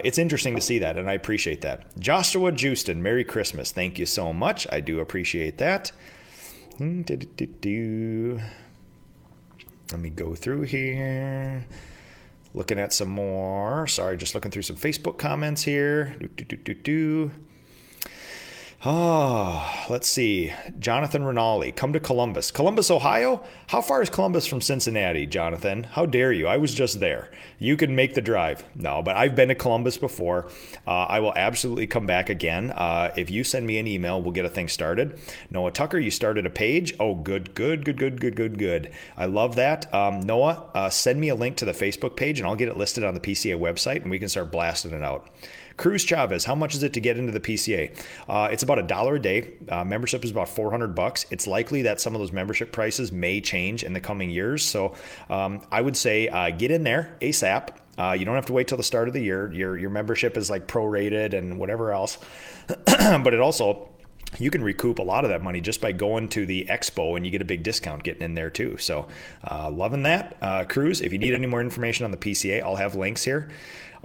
it's interesting to see that, and I appreciate that. Joshua Justin, Merry Christmas. Thank you so much. I do appreciate that. Let me go through here. Looking at some more. Sorry, just looking through some Facebook comments here. Oh, let's see. Jonathan Rinaldi, come to Columbus. Columbus, Ohio? How far is Columbus from Cincinnati, Jonathan? How dare you? I was just there. You can make the drive. No, but I've been to Columbus before. I will absolutely come back again. If you send me an email, we'll get a thing started. Noah Tucker, you started a page. Oh, good. I love that. Noah, send me a link to the Facebook page and I'll get it listed on the PCA website and we can start blasting it out. Cruz Chavez, how much is it to get into the PCA? It's about $1 a day. Membership is about $400. It's likely that some of those membership prices may change in the coming years. So I would say get in there ASAP. You don't have to wait till the start of the year. Your membership is like prorated and whatever else, but it also, you can recoup a lot of that money just by going to the expo, and you get a big discount getting in there too. So loving that. Cruz, if you need any more information on the PCA, I'll have links here.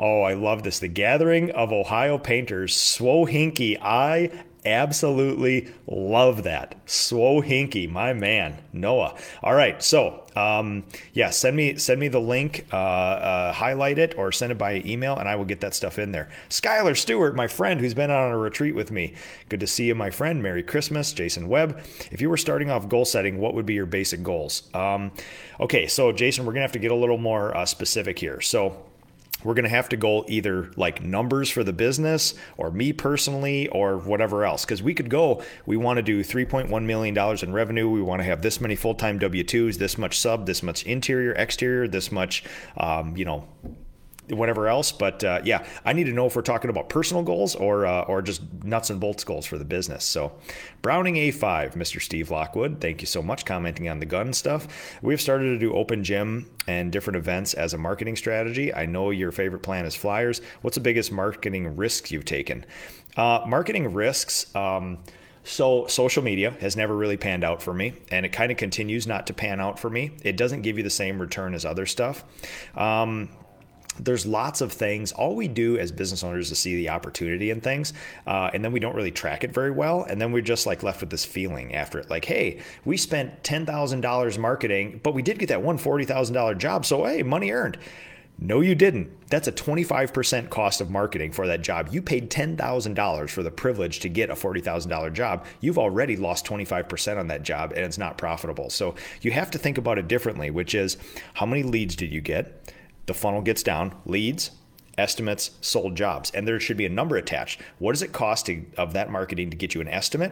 Oh, I love this. The Gathering of Ohio Painters, Swohinky. I absolutely love that. Swohinky, my man, Noah. All right, so yeah, send me the link, highlight it, or send it by email, and I will get that stuff in there. Skyler Stewart, my friend, who's been on a retreat with me. Good to see you, my friend. Merry Christmas. Jason Webb, if you were starting off goal setting, what would be your basic goals? Okay, so Jason, we're going to have to get a little more specific here. So we're going to have to go either like numbers for the business or me personally or whatever else, because we could go, we want to do $3.1 million in revenue. We want to have this many full-time W-2s, this much sub, this much interior, exterior, this much, whatever else. But yeah, I need to know if we're talking about personal goals or just nuts and bolts goals for the business. So Browning A5, Mr. Steve Lockwood, thank you so much commenting on the gun stuff. We've started to do open gym and different events as a marketing strategy. I know your favorite plan is flyers. What's the biggest marketing risks you've taken? Marketing risks, So social media has never really panned out for me, and it kind of continues not to pan out for me. It doesn't give you the same return as other stuff. There's lots of things. All we do as business owners is see the opportunity in things, and then we don't really track it very well. And then we're just like left with this feeling after it, like, hey, we spent $10,000 marketing, but we did get that one $40,000 job. So hey, money earned. No, you didn't. That's a 25% cost of marketing for that job. You paid $10,000 for the privilege to get a $40,000 job. You've already lost 25% on that job, and it's not profitable. So you have to think about it differently, which is how many leads did you get? The funnel gets down, leads, estimates, sold jobs, and there should be a number attached. What does it cost of that marketing to get you an estimate?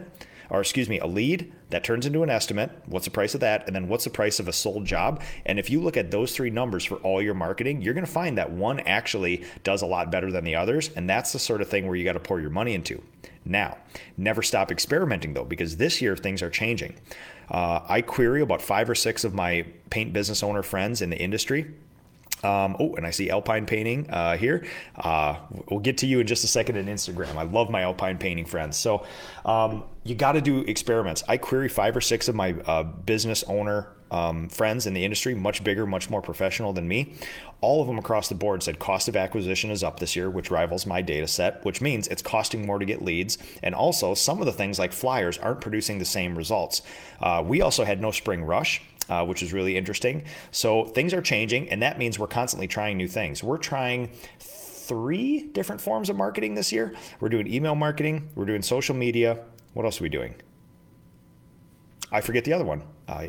Or excuse me, a lead that turns into an estimate. What's the price of that? And then what's the price of a sold job? And if you look at those three numbers for all your marketing, you're going to find that one actually does a lot better than the others. And that's the sort of thing where you got to pour your money into. Now, never stop experimenting though, because this year things are changing. I query about 5 or 6 of my paint business owner friends in the industry. And I see Alpine Painting here. We'll get to you in just a second in Instagram. I love my Alpine Painting friends. So you got to do experiments. I query 5 or 6 of my business owner friends in the industry, much bigger, much more professional than me. All of them across the board said cost of acquisition is up this year, which rivals my data set, which means it's costing more to get leads. And also some of the things like flyers aren't producing the same results. We also had no spring rush. Which is really interesting. So things are changing, and that means we're constantly trying new things. We're trying 3 different forms of marketing this year. We're doing email marketing, we're doing social media. What else are we doing? I forget the other one.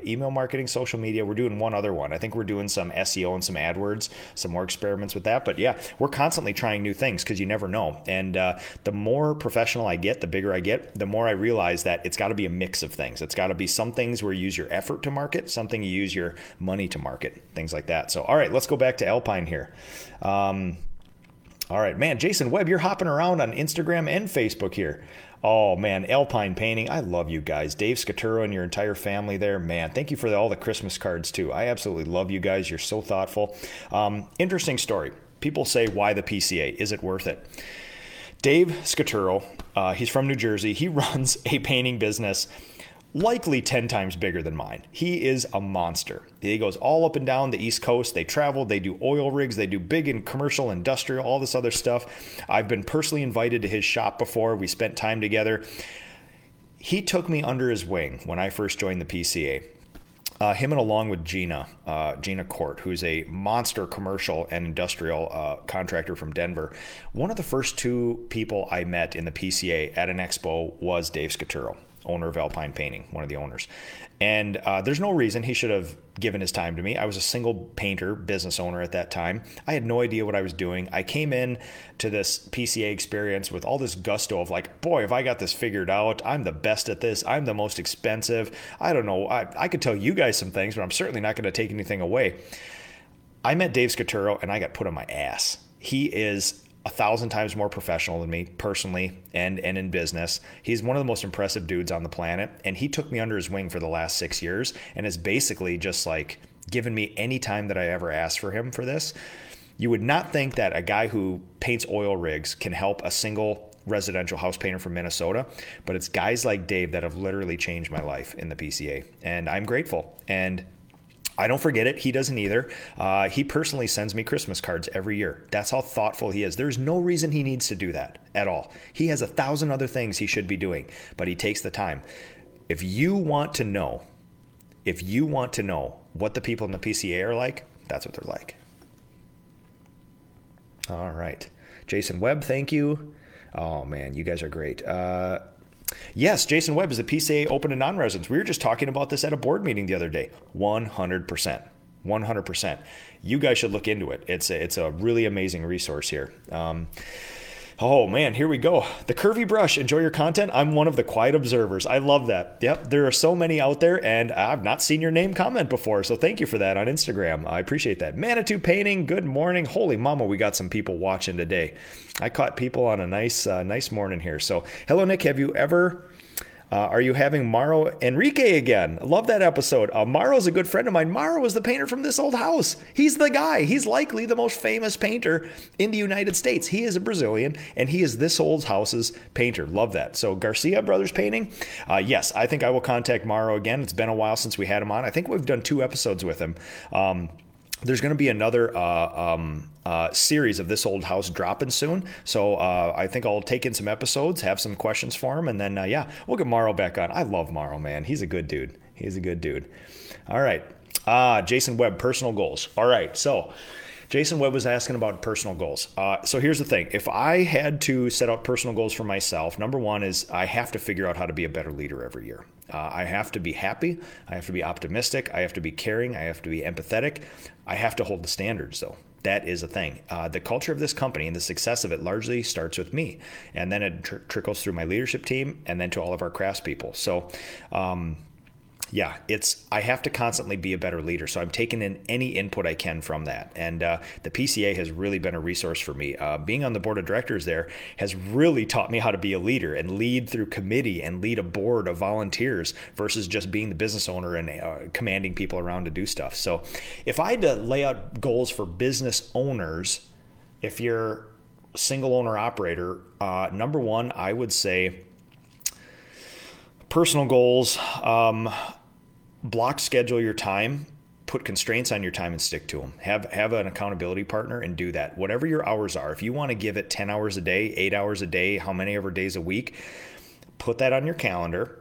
Email marketing, social media. We're doing one other one. I think we're doing some SEO and some AdWords, some more experiments with that. But yeah, we're constantly trying new things because you never know. And the more professional I get, the bigger I get, the more I realize that it's got to be a mix of things. It's got to be some things where you use your effort to market, something you use your money to market, things like that. So all right, let's go back to Alpine here. All right, man, Jason Webb, you're hopping around on Instagram and Facebook here. Oh man, Alpine Painting, I love you guys. Dave Scaturo and your entire family there, man. Thank you for all the Christmas cards too. I absolutely love you guys. You're so thoughtful. Interesting story. People say, why the PCA? Is it worth it? Dave Scaturo, he's from New Jersey. He runs a painting business likely 10 times bigger than mine. He is a monster. He goes all up and down the East Coast. They travel, they do oil rigs, they do big and commercial, industrial, all this other stuff. I've been personally invited to his shop before. We spent time together. He took me under his wing when I first joined the PCA. Him and along with Gina Court, who's a monster commercial and industrial contractor from Denver. One of the first 2 people I met in the PCA at an expo was Dave Scaturo, owner of Alpine Painting, one of the owners. And there's no reason he should have given his time to me. I was a single painter, business owner at that time. I had no idea what I was doing. I came in to this PCA experience with all this gusto of like, boy, if I got this figured out, I'm the best at this. I'm the most expensive. I don't know. I could tell you guys some things, but I'm certainly not going to take anything away. I met Dave Scaturo and I got put on my ass. He is 1,000 times more professional than me personally and in business. He's one of the most impressive dudes on the planet. And he took me under his wing for the last 6 years and has basically just like given me any time that I ever asked for him for this. You would not think that a guy who paints oil rigs can help a single residential house painter from Minnesota, but it's guys like Dave that have literally changed my life in the PCA. And I'm grateful. And I don't forget it. He doesn't either. He personally sends me Christmas cards every year. That's how thoughtful he is. There's no reason he needs to do that at all. He has 1,000 other things he should be doing, but he takes the time. If you want to know what the people in the PCA are like, that's what they're like. All right. Jason Webb, thank you. Oh man, you guys are great. Yes, Jason Webb, is the PCA open to non-residents? We were just talking about this at a board meeting the other day. 100%. 100%. You guys should look into it. It's a really amazing resource here. Oh man, here we go. The curvy brush, enjoy your content. I'm one of the quiet observers. I love that. Yep, there are so many out there, and I've not seen your name comment before, so thank you for that on Instagram. I appreciate that. Manitou Painting, good morning. Holy mama, we got some people watching today. I caught people on a nice morning here. So hello, Nick, have you ever Are you having Mauro Enrique again? I love that episode. Mauro's a good friend of mine. Mauro was the painter from This Old House. He's the guy. He's likely the most famous painter in the United States. He is a Brazilian, and he is This Old House's painter. Love that. So Garcia Brothers Painting, yes, I think I will contact Mauro again. It's been a while since we had him on. I think we've done 2 episodes with him. There's going to be another series of This Old House dropping soon. So I think I'll take in some episodes, have some questions for him, and then, yeah, we'll get Mauro back on. I love Mauro, man. He's a good dude. He's a good dude. All right. Jason Webb, personal goals. All right. So Jason Webb was asking about personal goals. So here's the thing. If I had to set out personal goals for myself, number one is I have to figure out how to be a better leader every year. I have to be happy. I have to be optimistic. I have to be caring. I have to be empathetic. I have to hold the standards, though. That is a thing. The culture of this company and the success of it largely starts with me. And then it trickles through my leadership team and then to all of our craftspeople. So, yeah, I have to constantly be a better leader. So I'm taking in any input I can from that. And the PCA has really been a resource for me. Being on the board of directors there has really taught me how to be a leader and lead through committee and lead a board of volunteers versus just being the business owner and commanding people around to do stuff. So if I had to lay out goals for business owners, if you're a single owner operator, number one, I would say personal goals, block schedule your time, put constraints on your time and stick to them. Have an accountability partner and do that. Whatever your hours are, if you want to give it 10 hours a day, 8 hours a day, how many ever days a week, put that on your calendar,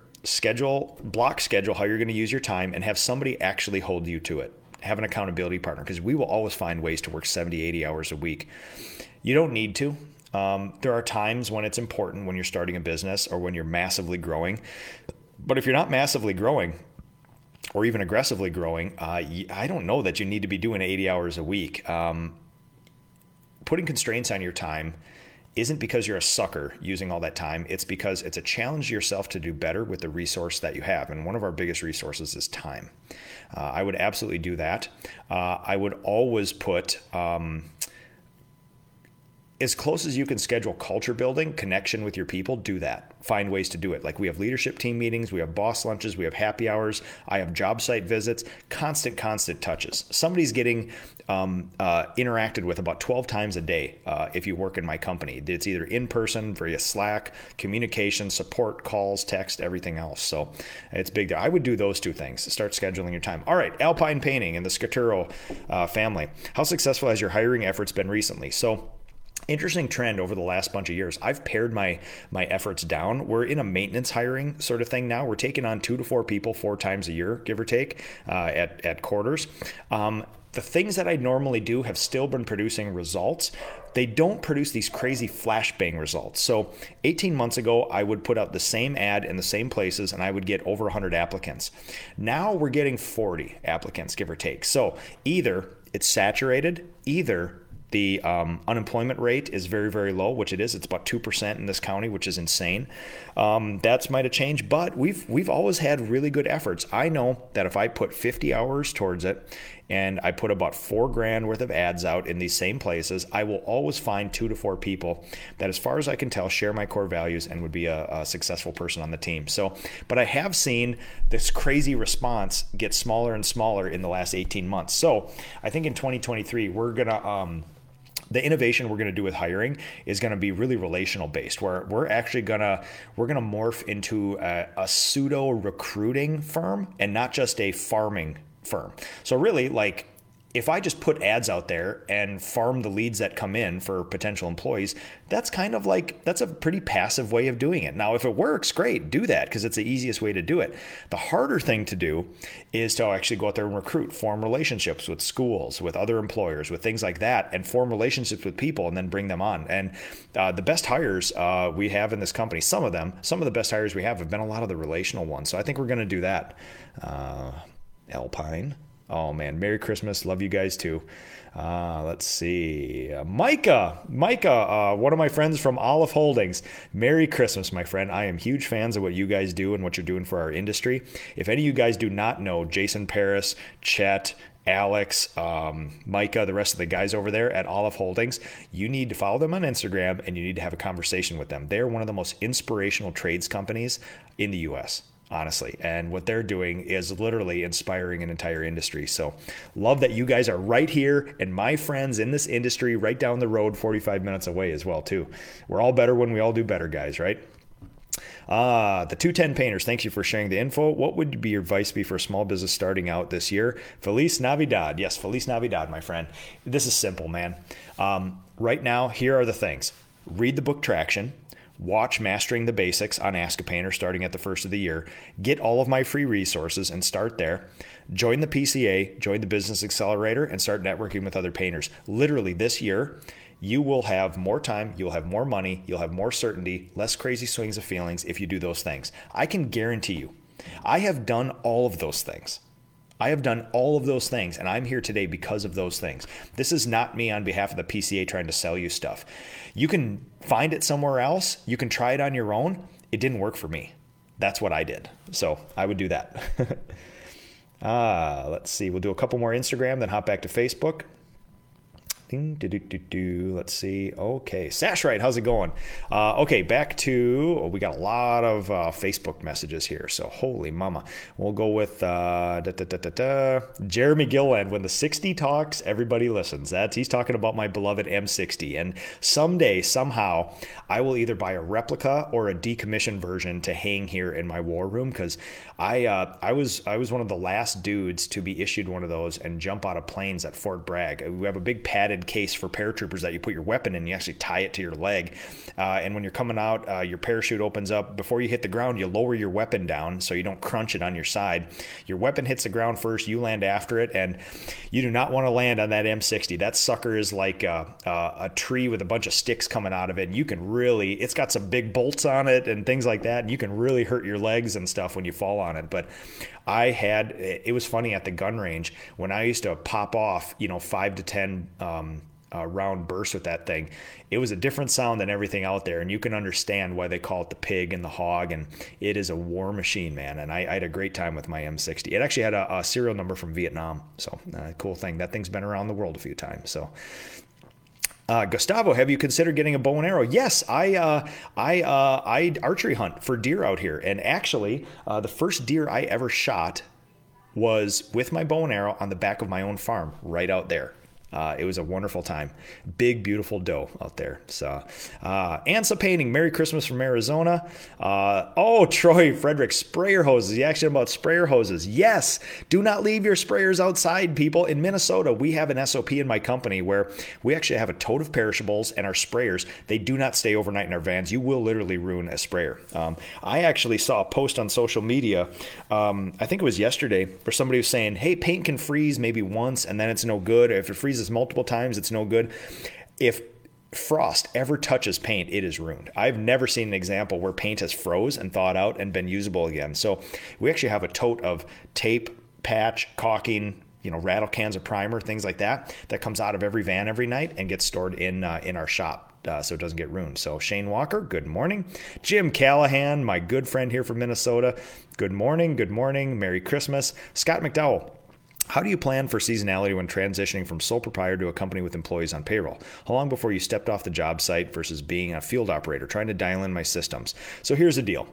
block schedule how you're going to use your time and have somebody actually hold you to it. Have an accountability partner because we will always find ways to work 70, 80 hours a week. You don't need to. There are times when it's important when you're starting a business or when you're massively growing. But if you're not massively growing, or even aggressively growing, I don't know that you need to be doing 80 hours a week. Putting constraints on your time isn't because you're a sucker using all that time. It's because it's a challenge to yourself to do better with the resource that you have. And one of our biggest resources is time. I would absolutely do that. I would always put as close as you can schedule culture building, connection with your people, do that. Find ways to do it. Like we have leadership team meetings, we have boss lunches, we have happy hours, I have job site visits, constant touches. Somebody's getting interacted with about 12 times a day if you work in my company. It's either in person, via Slack, communication, support, calls, text, everything else. So it's big there. I would do those two things. Start scheduling your time. All right, Alpine Painting and the Scaturro family. How successful has your hiring efforts been recently? So, interesting trend over the last bunch of years. I've pared my efforts down. We're in a maintenance hiring sort of thing now. We're taking on 2 to 4 people 4 times a year, give or take, at quarters. The things that I normally do have still been producing results. They don't produce these crazy flashbang results. So 18 months ago, I would put out the same ad in the same places and I would get over 100 applicants. Now we're getting 40 applicants, give or take. So either it's saturated, either the unemployment rate is very, very low, which it is. It's about 2% in this county, which is insane. That's might have changed, but we've always had really good efforts. I know that if I put 50 hours towards it and I put about $4,000 worth of ads out in these same places, I will always find 2 to 4 people that, as far as I can tell, share my core values and would be a successful person on the team. So, but I have seen this crazy response get smaller and smaller in the last 18 months. So I think in 2023, we're going to... the innovation we're going to do with hiring is going to be really relational based, where we're actually going to morph into a pseudo recruiting firm and not just a farming firm. So really, like, if I just put ads out there and farm the leads that come in for potential employees, that's a pretty passive way of doing it. Now, if it works, great, do that because it's the easiest way to do it. The harder thing to do is to actually go out there and recruit, form relationships with schools, with other employers, with things like that, and form relationships with people and then bring them on. And the best hires we have in this company, some of the best hires we have been a lot of the relational ones. So I think we're going to do that. Alpine. Oh man, Merry Christmas. Love you guys too. Let's see. Micah, one of my friends from Olive Holdings. Merry Christmas, my friend. I am huge fans of what you guys do and what you're doing for our industry. If any of you guys do not know Jason Paris, Chet, Alex, Micah, the rest of the guys over there at Olive Holdings, you need to follow them on Instagram and you need to have a conversation with them. They're one of the most inspirational trades companies in the U.S., honestly. And what they're doing is literally inspiring an entire industry. So love that you guys are right here and my friends in this industry right down the road, 45 minutes away as well, too. We're all better when we all do better, guys, right? The 210 Painters, thank you for sharing the info. What would be your advice be for a small business starting out this year? Feliz Navidad. Yes, Feliz Navidad, my friend. This is simple, man. Right now, here are the things. Read the book Traction. Watch Mastering the Basics on Ask a Painter starting at the first of the year. Get all of my free resources and start there. Join the PCA, join the Business Accelerator, and start networking with other painters. Literally this year, you will have more time, you'll have more money, you'll have more certainty, less crazy swings of feelings if you do those things. I can guarantee you, I have done all of those things. I have done all of those things, and I'm here today because of those things. This is not me on behalf of the PCA trying to sell you stuff. You can find it somewhere else. You can try it on your own. It didn't work for me. That's what I did. So I would do that. Let's see. We'll do a couple more Instagram, then hop back to Facebook. Let's see. Okay. Sashrite, how's it going? Okay, back to, we got a lot of Facebook messages here. So holy mama. We'll go with Jeremy Gilliland. When the 60 talks, everybody listens. He's talking about my beloved M60. And someday, somehow, I will either buy a replica or a decommissioned version to hang here in my war room, because I was one of the last dudes to be issued one of those and jump out of planes at Fort Bragg. We have a big padded case for paratroopers that you put your weapon in, you actually tie it to your leg, and when you're coming out, your parachute opens up. Before you hit the ground, you lower your weapon down so you don't crunch it on your side. Your weapon hits the ground first, you land after it, and you do not want to land on that M60. That sucker is like a tree with a bunch of sticks coming out of it, and you can really, it's got some big bolts on it and things like that, and you can really hurt your legs and stuff when you fall on it. But it was funny at the gun range when I used to pop off, 5 to 10 round bursts with that thing. It was a different sound than everything out there, and you can understand why they call it the pig and the hog. And it is a war machine, man. And I had a great time with my M60. It actually had a serial number from Vietnam, so cool thing. That thing's been around the world a few times. So. Gustavo, have you considered getting a bow and arrow? Yes, I archery hunt for deer out here, and actually, the first deer I ever shot was with my bow and arrow on the back of my own farm, right out there. It was a wonderful time. Big, beautiful doe out there. So, Ansa Painting, Merry Christmas from Arizona. Troy Frederick, sprayer hoses. The action about sprayer hoses. Yes, do not leave your sprayers outside, people. In Minnesota, we have an SOP in my company where we actually have a tote of perishables, and our sprayers, they do not stay overnight in our vans. You will literally ruin a sprayer. I actually saw a post on social media, I think it was yesterday, where somebody was saying, hey, paint can freeze maybe once and then it's no good. If it freezes multiple times, it's no good. If frost ever touches paint, it is ruined. I've never seen an example where paint has froze and thawed out and been usable again. So we actually have a tote of tape, patch, caulking, rattle cans of primer, things like that comes out of every van every night and gets stored in our shop. So it doesn't get ruined. So Shane Walker, good morning. Jim Callahan, my good friend here from Minnesota. Good morning. Merry Christmas. Scott McDowell. How do you plan for seasonality when transitioning from sole proprietor to a company with employees on payroll? How long before you stepped off the job site versus being a field operator, trying to dial in my systems? So here's the deal.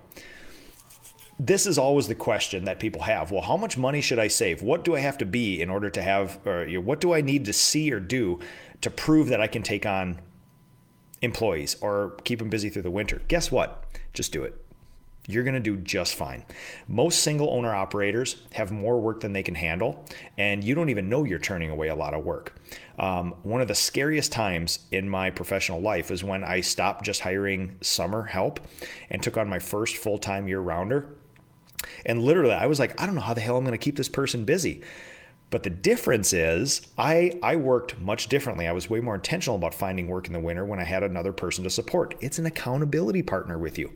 This is always the question that people have. Well, how much money should I save? What do I have to be in order to have, or what do I need to see or do to prove that I can take on employees or keep them busy through the winter? Guess what? Just do it. You're going to do just fine. Most single owner operators have more work than they can handle, and you don't even know you're turning away a lot of work. One of the scariest times in my professional life is when I stopped just hiring summer help and took on my first full-time year-rounder. And literally, I was like, I don't know how the hell I'm going to keep this person busy. But the difference is I worked much differently. I was way more intentional about finding work in the winter when I had another person to support. It's an accountability partner with you.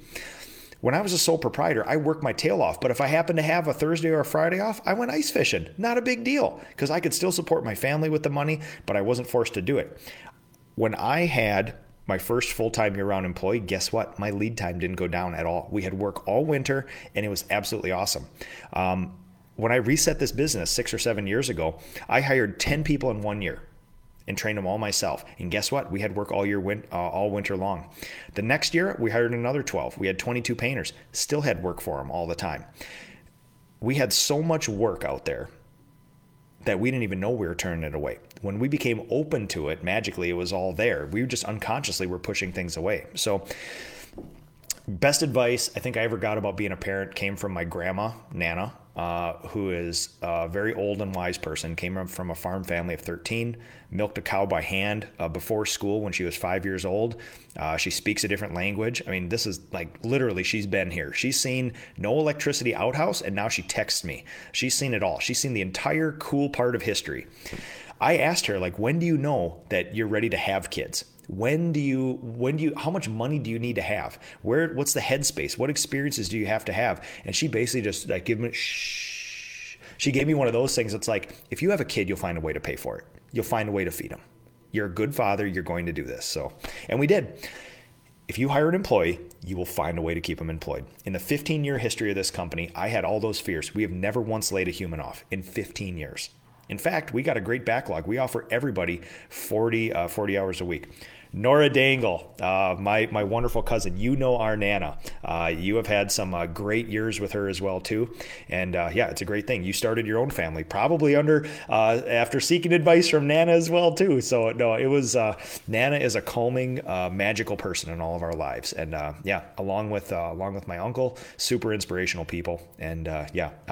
When I was a sole proprietor, I worked my tail off. But if I happened to have a Thursday or a Friday off, I went ice fishing. Not a big deal, because I could still support my family with the money, but I wasn't forced to do it. When I had my first full-time year-round employee, guess what? My lead time didn't go down at all. We had work all winter, and it was absolutely awesome. when I reset this business 6 or 7 years ago, I hired 10 people in 1 year and trained them all myself. And guess what? We had work all year, all winter long. The next year, we hired another 12. We had 22 painters, still had work for them all the time. We had so much work out there that we didn't even know we were turning it away. When we became open to it, magically, it was all there. We just unconsciously were pushing things away. So best advice I think I ever got about being a parent came from my grandma, Nana, who is a very old and wise person, came from a farm family of 13, milked a cow by hand before school when she was 5 years old. She speaks a different language. I mean, this is like literally she's been here. She's seen no electricity outhouse, and now she texts me. She's seen it all. She's seen the entire cool part of history. I asked her, like, when do you know that you're ready to have kids? When do you, how much money do you need to have? What's the headspace? What experiences do you have to have? And she basically just like she gave me one of those things. It's like, if you have a kid, you'll find a way to pay for it. You'll find a way to feed them. You're a good father. You're going to do this. So, and we did. If you hire an employee, you will find a way to keep them employed. In the 15-year history of this company, I had all those fears. We have never once laid a human off in 15 years. In fact, we got a great backlog. We offer everybody 40 hours a week. Nora Dangle, my wonderful cousin, you know our Nana. You have had some great years with her as well too. And yeah, it's a great thing. You started your own family, probably after seeking advice from Nana as well too. So no, it was, Nana is a calming, magical person in all of our lives. And yeah, along with my uncle, super inspirational people. And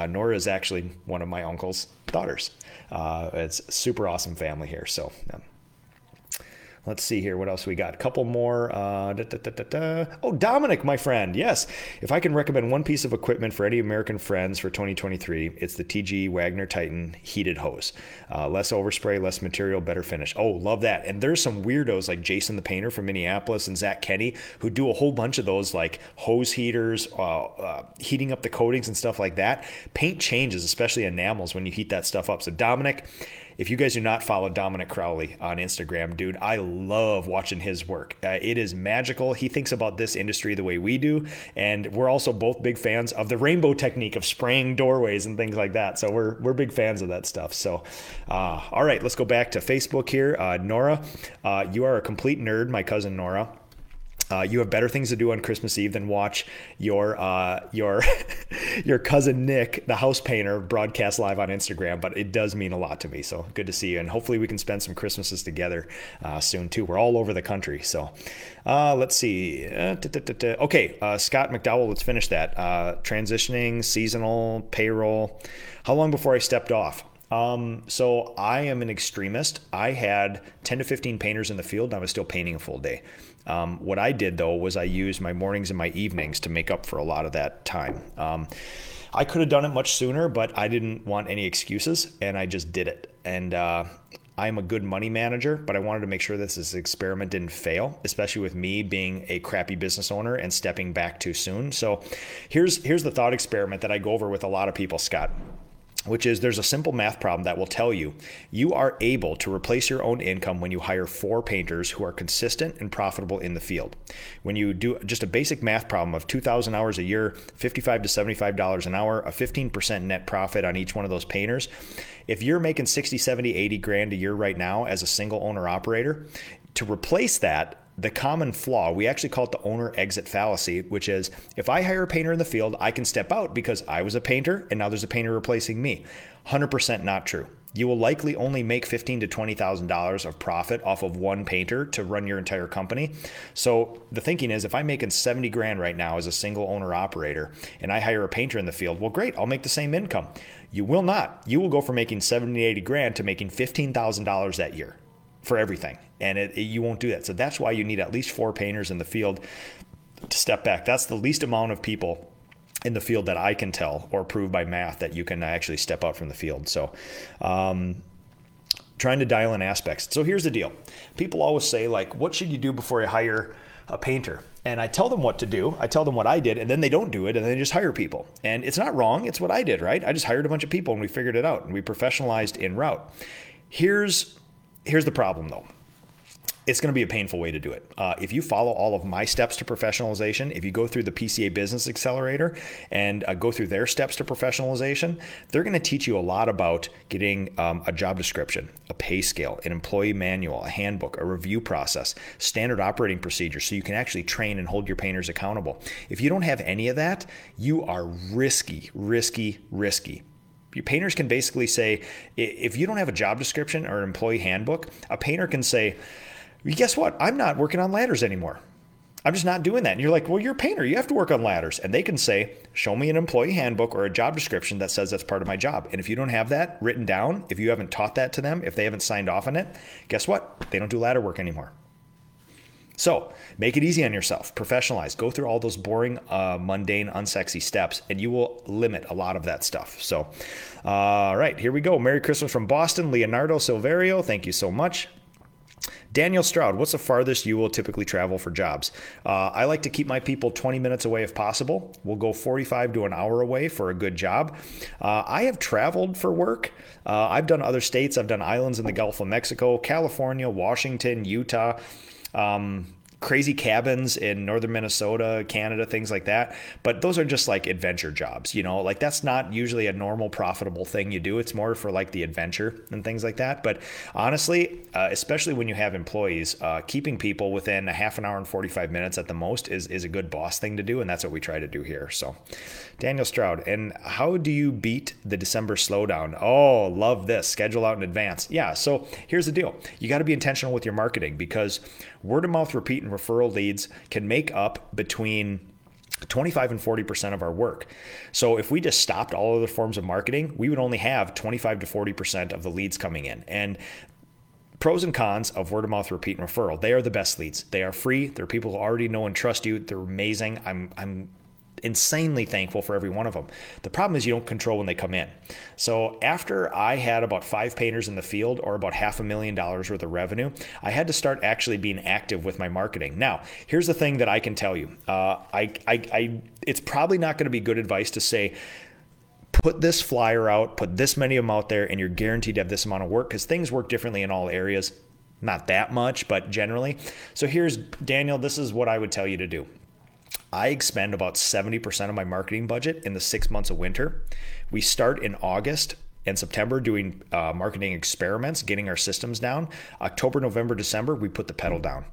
Nora is actually one of my uncle's daughters. It's a super awesome family here. So let's see here. What else we got? A couple more. Oh, Dominic, my friend. Yes. If I can recommend one piece of equipment for any American friends for 2023, it's the TG Wagner Titan heated hose. Less overspray, less material, better finish. Oh, love that. And there's some weirdos like Jason the Painter from Minneapolis and Zach Kenny who do a whole bunch of those like hose heaters, heating up the coatings and stuff like that. Paint changes, especially enamels, when you heat that stuff up. So Dominic, if you guys do not follow Dominic Crowley on Instagram, dude, I love watching his work. It is magical. He thinks about this industry the way we do. And we're also both big fans of the rainbow technique of spraying doorways and things like that. So we're big fans of that stuff. So, all right, let's go back to Facebook here. Nora, you are a complete nerd, my cousin Nora. You have better things to do on Christmas Eve than watch your your cousin Nick, the house painter, broadcast live on Instagram. But it does mean a lot to me. So good to see you, and hopefully we can spend some Christmases together soon too. We're all over the country, so let's see. Okay, Scott McDowell, let's finish that. Transitioning, seasonal, payroll. How long before I stepped off? So I am an extremist. I had 10 to 15 painters in the field, and I was still painting a full day. What I did though, was I used my mornings and my evenings to make up for a lot of that time. I could have done it much sooner, but I didn't want any excuses and I just did it. And, I'm a good money manager, but I wanted to make sure this experiment didn't fail, especially with me being a crappy business owner and stepping back too soon. So here's the thought experiment that I go over with a lot of people, Scott, which is there's a simple math problem that will tell you are able to replace your own income when you hire 4 painters who are consistent and profitable in the field. When you do just a basic math problem of 2,000 hours a year, $55 to $75 an hour, a 15% net profit on each one of those painters, if you're making 60, 70, 80 grand a year right now as a single owner operator, to replace that, the common flaw, we actually call it the owner exit fallacy, which is if I hire a painter in the field, I can step out because I was a painter and now there's a painter replacing me. 100% not true. You will likely only make $15,000 to $20,000 of profit off of one painter to run your entire company. So the thinking is if I'm making 70 grand right now as a single owner operator and I hire a painter in the field, well, great, I'll make the same income. You will not. You will go from making 70, 80 grand to making $15,000 that year for everything. And you won't do that. So that's why you need at least 4 painters in the field to step back. That's the least amount of people in the field that I can tell or prove by math that you can actually step out from the field. So trying to dial in aspects. So here's the deal. People always say, like, what should you do before you hire a painter? And I tell them what to do. I tell them what I did, and then they don't do it, and they just hire people. And it's not wrong. It's what I did, right? I just hired a bunch of people, and we figured it out, and we professionalized en route. Here's the problem, though. it's going to be a painful way to do it. If you follow all of my steps to professionalization, if you go through the PCA Business Accelerator and go through their steps to professionalization, they're going to teach you a lot about getting a job description, a pay scale, an employee manual, a handbook, a review process, standard operating procedures, so you can actually train and hold your painters accountable. If you don't have any of that, you are risky. Your painters can basically say, if you don't have a job description or an employee handbook, a painter can say, guess what? I'm not working on ladders anymore. I'm just not doing that. And you're like, well, you're a painter. You have to work on ladders. And they can say, show me an employee handbook or a job description that says that's part of my job. And if you don't have that written down, if you haven't taught that to them, if they haven't signed off on it, guess what? They don't do ladder work anymore. So make it easy on yourself, professionalize, go through all those boring, mundane, unsexy steps, and you will limit a lot of that stuff. So, all right, here we go. Merry Christmas from Boston, Leonardo Silverio. Thank you so much. Daniel Stroud, what's the farthest you will typically travel for jobs? I like to keep my people 20 minutes away if possible. We'll go 45 to an hour away for a good job. I have traveled for work. I've done other states. I've done islands in the Gulf of Mexico, California, Washington, Utah, crazy cabins in northern Minnesota, Canada, things like that. But those are just like adventure jobs, you know, like that's not usually a normal profitable thing you do. It's more for like the adventure and things like that. But honestly, especially when you have employees, keeping people within a half an hour and 45 minutes at the most is a good boss thing to do. And that's what we try to do here. So Daniel Stroud, and how do you beat the December slowdown? Oh, love this. Schedule out in advance. Yeah. So here's the deal. You got to be intentional with your marketing, because word of mouth, repeat, and referral leads can make up between 25 and 40% of our work. So if we just stopped all other forms of marketing, we would only have 25 to 40% of the leads coming in. And pros and cons of word of mouth, repeat, and referral. They are the best leads. They are free. They're people who already know and trust you. They're amazing. I'm insanely thankful for every one of them. The problem is you don't control when they come in. So after I had about 5 painters in the field, or about $500,000 worth of revenue, I had to start actually being active with my marketing. Now, here's the thing that I can tell you. It's probably not going to be good advice to say, put this flyer out, put this many of them out there, and you're guaranteed to have this amount of work, because things work differently in all areas. Not that much, but generally. So here's, Daniel, this is what I would tell you to do. I expend about 70% of my marketing budget in the 6 months of winter. We start in August and September doing marketing experiments, getting our systems down. October, November, December, we put the pedal down.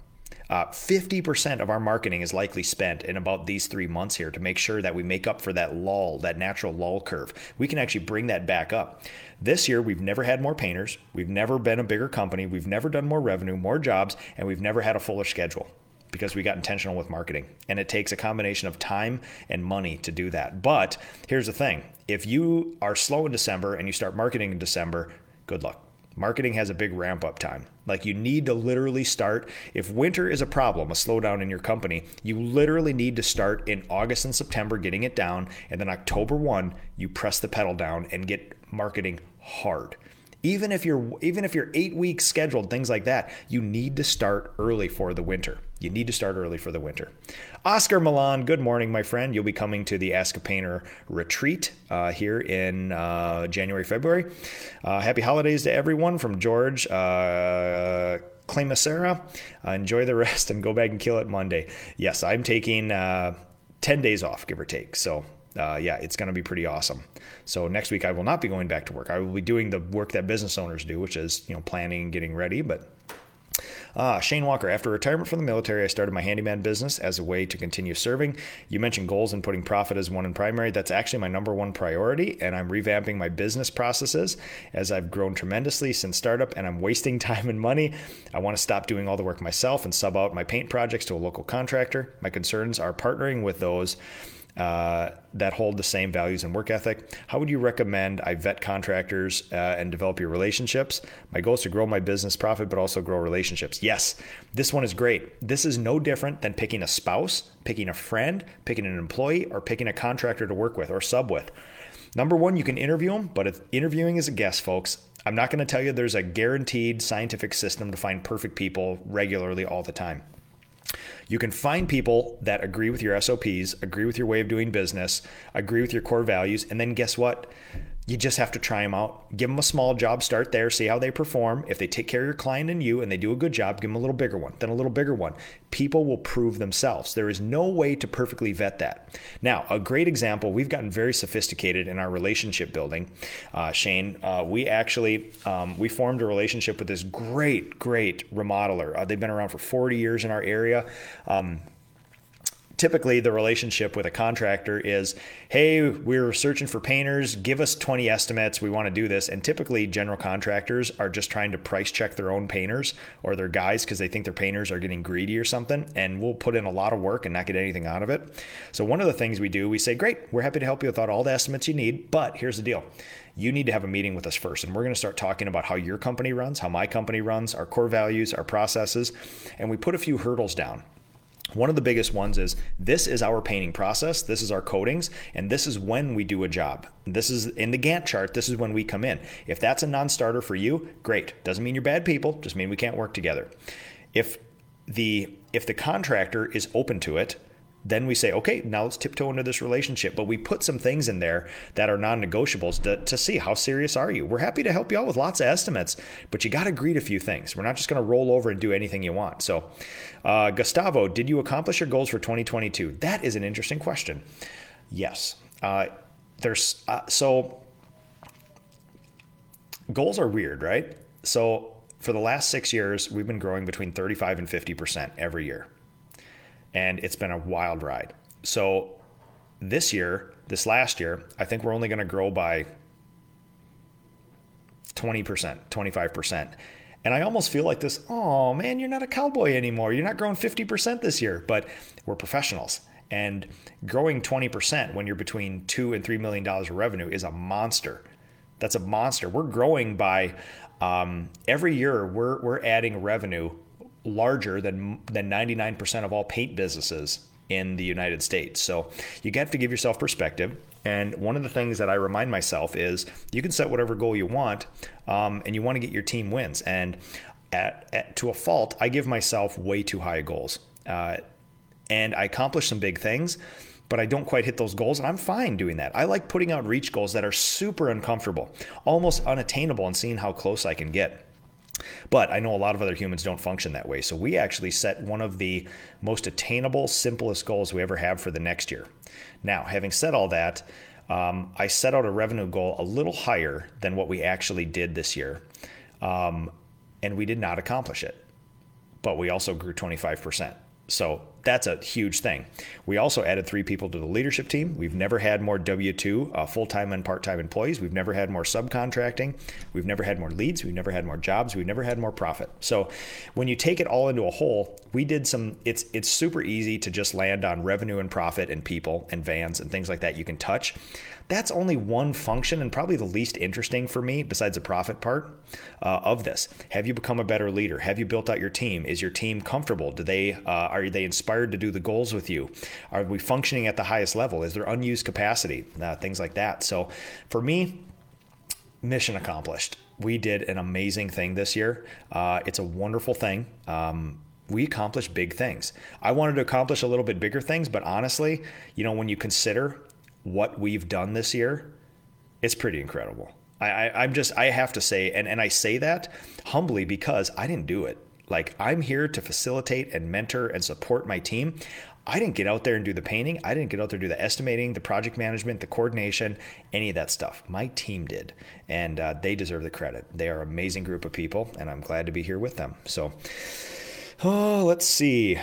50% of our marketing is likely spent in about these 3 months here to make sure that we make up for that lull, that natural lull curve. We can actually bring that back up. This year, we've never had more painters. We've never been a bigger company. We've never done more revenue, more jobs, and we've never had a fuller schedule, because we got intentional with marketing. And it takes a combination of time and money to do that. But here's the thing. If you are slow in December and you start marketing in December, good luck. Marketing has a big ramp up time. Like, you need to literally start. If winter is a problem, a slowdown in your company, you literally need to start in August and September getting it down. And then October 1, you press the pedal down and get marketing hard. Even if you're 8 weeks scheduled, things like that, you need to start early for the winter. You need to start early for the winter. Oscar Milan, good morning, my friend. You'll be coming to the Ask a Painter retreat here in January, February. Happy holidays to everyone from George Clamasera. Enjoy the rest and go back and kill it Monday. Yes, I'm taking 10 days off, give or take. So yeah, it's going to be pretty awesome. So next week I will not be going back to work. I will be doing the work that business owners do, which is, you know, planning, getting ready, but... Shane Walker, after retirement from the military, I started my handyman business as a way to continue serving. You mentioned goals and putting profit as one in primary. That's actually my number one priority, and I'm revamping my business processes as I've grown tremendously since startup, and I'm wasting time and money. I want to stop doing all the work myself and sub out my paint projects to a local contractor. My concerns are partnering with those that hold the same values and work ethic. How would you recommend I vet contractors and develop your relationships? My goal is to grow my business profit, but also grow relationships. Yes, this one is great. This is no different than picking a spouse, picking a friend, picking an employee, or picking a contractor to work with or sub with. Number one, you can interview them, but if interviewing is a guess, folks. I'm not going to tell you there's a guaranteed scientific system to find perfect people regularly all the time. You can find people that agree with your SOPs, agree with your way of doing business, agree with your core values, and then guess what? You just have to try them out. Give them a small job, start there, see how they perform. If they take care of your client and you and they do a good job, give them a little bigger one, then a little bigger one. People will prove themselves. There is no way to perfectly vet that. Now, a great example, we've gotten very sophisticated in our relationship building. Shane, we actually, we formed a relationship with this great, great remodeler. They've been around for 40 years in our area. Typically, the relationship with a contractor is, hey, we're searching for painters, give us 20 estimates, we want to do this. And typically, general contractors are just trying to price check their own painters or their guys because they think their painters are getting greedy or something, and we'll put in a lot of work and not get anything out of it. So one of the things we do, we say, great, we're happy to help you with all the estimates you need, but here's the deal. You need to have a meeting with us first, and we're going to start talking about how your company runs, how my company runs, our core values, our processes, and we put a few hurdles down. One of the biggest ones is, this is our painting process, this is our coatings, and this is when we do a job. This is in the Gantt chart, this is when we come in. If that's a non-starter for you, great. Doesn't mean you're bad people, just mean we can't work together. If the contractor is open to it, then we say, okay, now let's tiptoe into this relationship. But we put some things in there that are non-negotiables to see how serious are you. We're happy to help you out with lots of estimates, but you got to agree to a few things. We're not just going to roll over and do anything you want. So Gustavo, did you accomplish your goals for 2022? That is an interesting question. Yes. So goals are weird, right? So for the last 6 years, we've been growing between 35 and 50% every year. And it's been a wild ride. So this last year, I think we're only going to grow by 20%, 25%. And I almost feel like this, oh man, you're not a cowboy anymore. You're not growing 50% this year, but we're professionals. And growing 20% when you're between $2 and $3 million of revenue is a monster. That's a monster. We're growing by, every year we're adding revenue larger than 99% of all paint businesses in the United States. So you got to give yourself perspective. And one of the things that I remind myself is you can set whatever goal you want, and you want to get your team wins. And to a fault, I give myself way too high goals. And I accomplish some big things, but I don't quite hit those goals, and I'm fine doing that. I like putting out reach goals that are super uncomfortable, almost unattainable, and seeing how close I can get. But I know a lot of other humans don't function that way. So we actually set one of the most attainable, simplest goals we ever have for the next year. Now, having said all that, I set out a revenue goal a little higher than what we actually did this year. And we did not accomplish it, but we also grew 25%. So that's a huge thing. We also added 3 people to the leadership team. We've never had more W-2 full-time and part-time employees. We've never had more subcontracting. We've never had more leads. We've never had more jobs. We've never had more profit. So when you take it all into a whole, we did some, it's super easy to just land on revenue and profit and people and vans and things like that you can touch. That's only one function and probably the least interesting for me besides the profit part of this. Have you become a better leader? Have you built out your team? Is your team comfortable? Are they inspired to do the goals with you? Are we functioning at the highest level? Is there unused capacity? Things like that. So for me, mission accomplished. We did an amazing thing this year. It's a wonderful thing. We accomplished big things. I wanted to accomplish a little bit bigger things, but honestly, when you consider what we've done this year, it's pretty incredible. I have to say, and I say that humbly because I didn't do it. Like, I'm here to facilitate and mentor and support my team. I didn't get out there and do the painting. I didn't get out there and do the estimating, the project management, the coordination, any of that stuff. My team did, and they deserve the credit. They are an amazing group of people, and I'm glad to be here with them. So, let's see.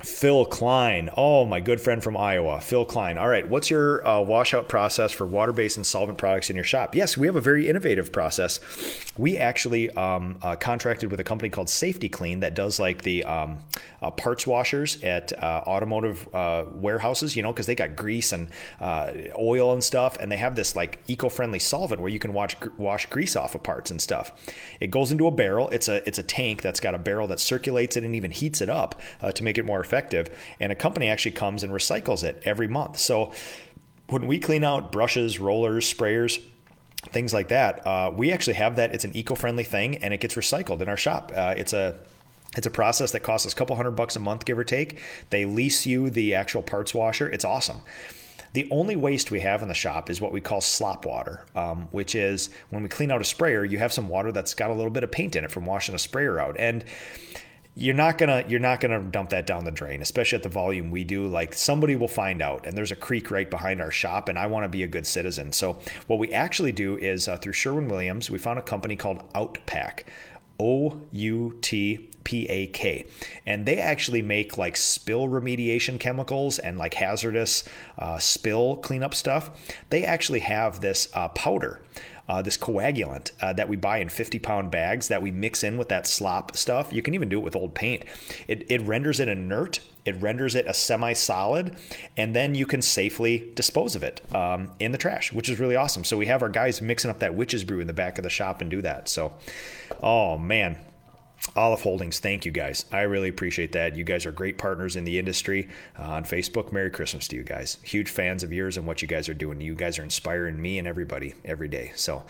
Phil Klein. Oh, my good friend from Iowa, Phil Klein. All right. What's your washout process for water-based and solvent products in your shop? Yes, we have a very innovative process. We actually contracted with a company called Safety Clean that does like the parts washers at automotive warehouses, because they got grease and oil and stuff. And they have this like eco-friendly solvent where you can wash grease off of parts and stuff. It goes into a barrel. It's a tank that's got a barrel that circulates it and even heats it up to make it more effective, and a company actually comes and recycles it every month. So when we clean out brushes, rollers, sprayers, things like that, we actually have that. It's an eco-friendly thing, and it gets recycled in our shop. It's a process that costs us a couple $100 a month, give or take. They lease you the actual parts washer. It's awesome. The only waste we have in the shop is what we call slop water, which is when we clean out a sprayer, you have some water that's got a little bit of paint in it from washing a sprayer out. And you're not gonna dump that down the drain, especially at the volume we do. Like, somebody will find out, and there's a creek right behind our shop, and I want to be a good citizen. So what we actually do is through Sherwin-Williams, we found a company called Outpak, Outpak, and they actually make like spill remediation chemicals and like hazardous spill cleanup stuff. They actually have this powder. This coagulant that we buy in 50-pound bags that we mix in with that slop stuff. You can even do it with old paint. It renders it inert. It renders it a semi-solid, and then you can safely dispose of it in the trash, which is really awesome. So we have our guys mixing up that witch's brew in the back of the shop and do that. So, oh, man. Olive Holdings, thank you guys. I really appreciate that. You guys are great partners in the industry on Facebook. Merry Christmas to you guys. Huge fans of yours and what you guys are doing. You guys are inspiring me and everybody every day. So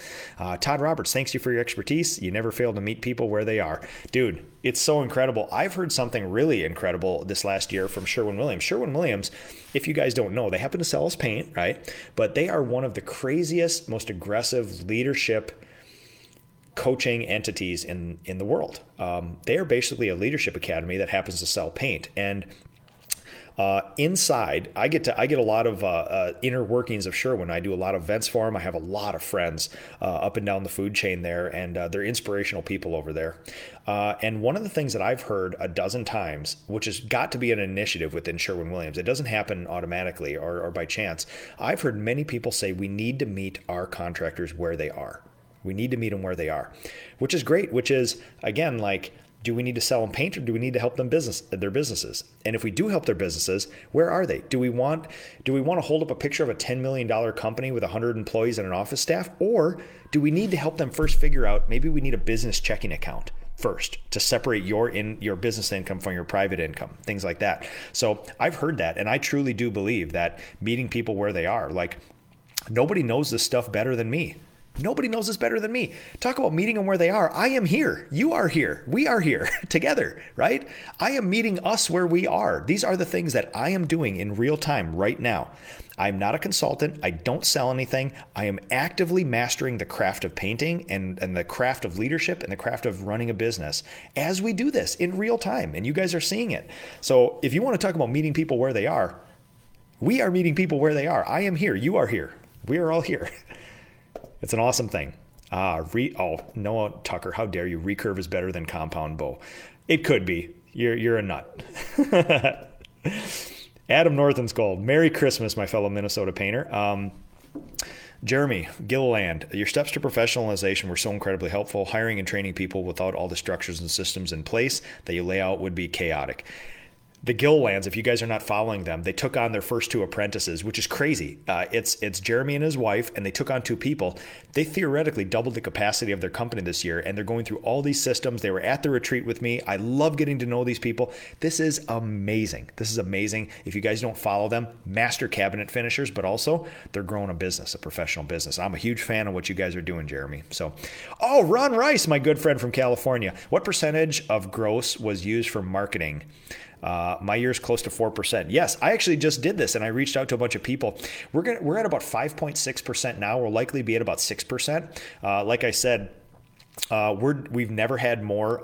Todd Roberts, thanks you for your expertise. You never fail to meet people where they are. Dude, it's so incredible. I've heard something really incredible this last year from Sherwin-Williams. Sherwin-Williams, if you guys don't know, they happen to sell us paint, right? But they are one of the craziest, most aggressive leadership coaching entities in the world. They are basically a leadership academy that happens to sell paint. And inside, I get a lot of inner workings of Sherwin. I do a lot of events for them. I have a lot of friends up and down the food chain there, and they're inspirational people over there. And one of the things that I've heard a dozen times, which has got to be an initiative within Sherwin-Williams, it doesn't happen automatically or by chance. I've heard many people say we need to meet our contractors where they are. We need to meet them where they are, which is great, which is, again, like, do we need to sell them paint, or do we need to help them their businesses? And if we do help their businesses, where are they? Do we want to hold up a picture of a $10 million company with 100 employees and an office staff? Or do we need to help them first figure out, maybe we need a business checking account first to separate your business income from your private income, things like that. So I've heard that, and I truly do believe that meeting people where they are, like, nobody knows this stuff better than me. Nobody knows this better than me. Talk about meeting them where they are. I am here. You are here. We are here together, right? I am meeting us where we are. These are the things that I am doing in real time right now. I'm not a consultant. I don't sell anything. I am actively mastering the craft of painting and the craft of leadership and the craft of running a business as we do this in real time. And you guys are seeing it. So if you want to talk about meeting people where they are, we are meeting people where they are. I am here. You are here. We are all here. It's an awesome thing. Noah Tucker, how dare you? Recurve is better than compound bow. It could be. You're a nut. Adam Northen's gold. Merry Christmas, my fellow Minnesota painter. Jeremy Gilliland, your steps to professionalization were so incredibly helpful. Hiring and training people without all the structures and systems in place that you lay out would be chaotic. The Gillilands, if you guys are not following them, they took on their first two apprentices, which is crazy. It's Jeremy and his wife, and they took on two people. They theoretically doubled the capacity of their company this year, and they're going through all these systems. They were at the retreat with me. I love getting to know these people. This is amazing. This is amazing. If you guys don't follow them, master cabinet finishers, but also they're growing a business, a professional business. I'm a huge fan of what you guys are doing, Jeremy. So, Ron Rice, my good friend from California. What percentage of gross was used for marketing? My year's close to 4%. Yes, I actually just did this, and I reached out to a bunch of people. We're at about 5.6% now. We'll likely be at about 6%. Like I said, we've never had more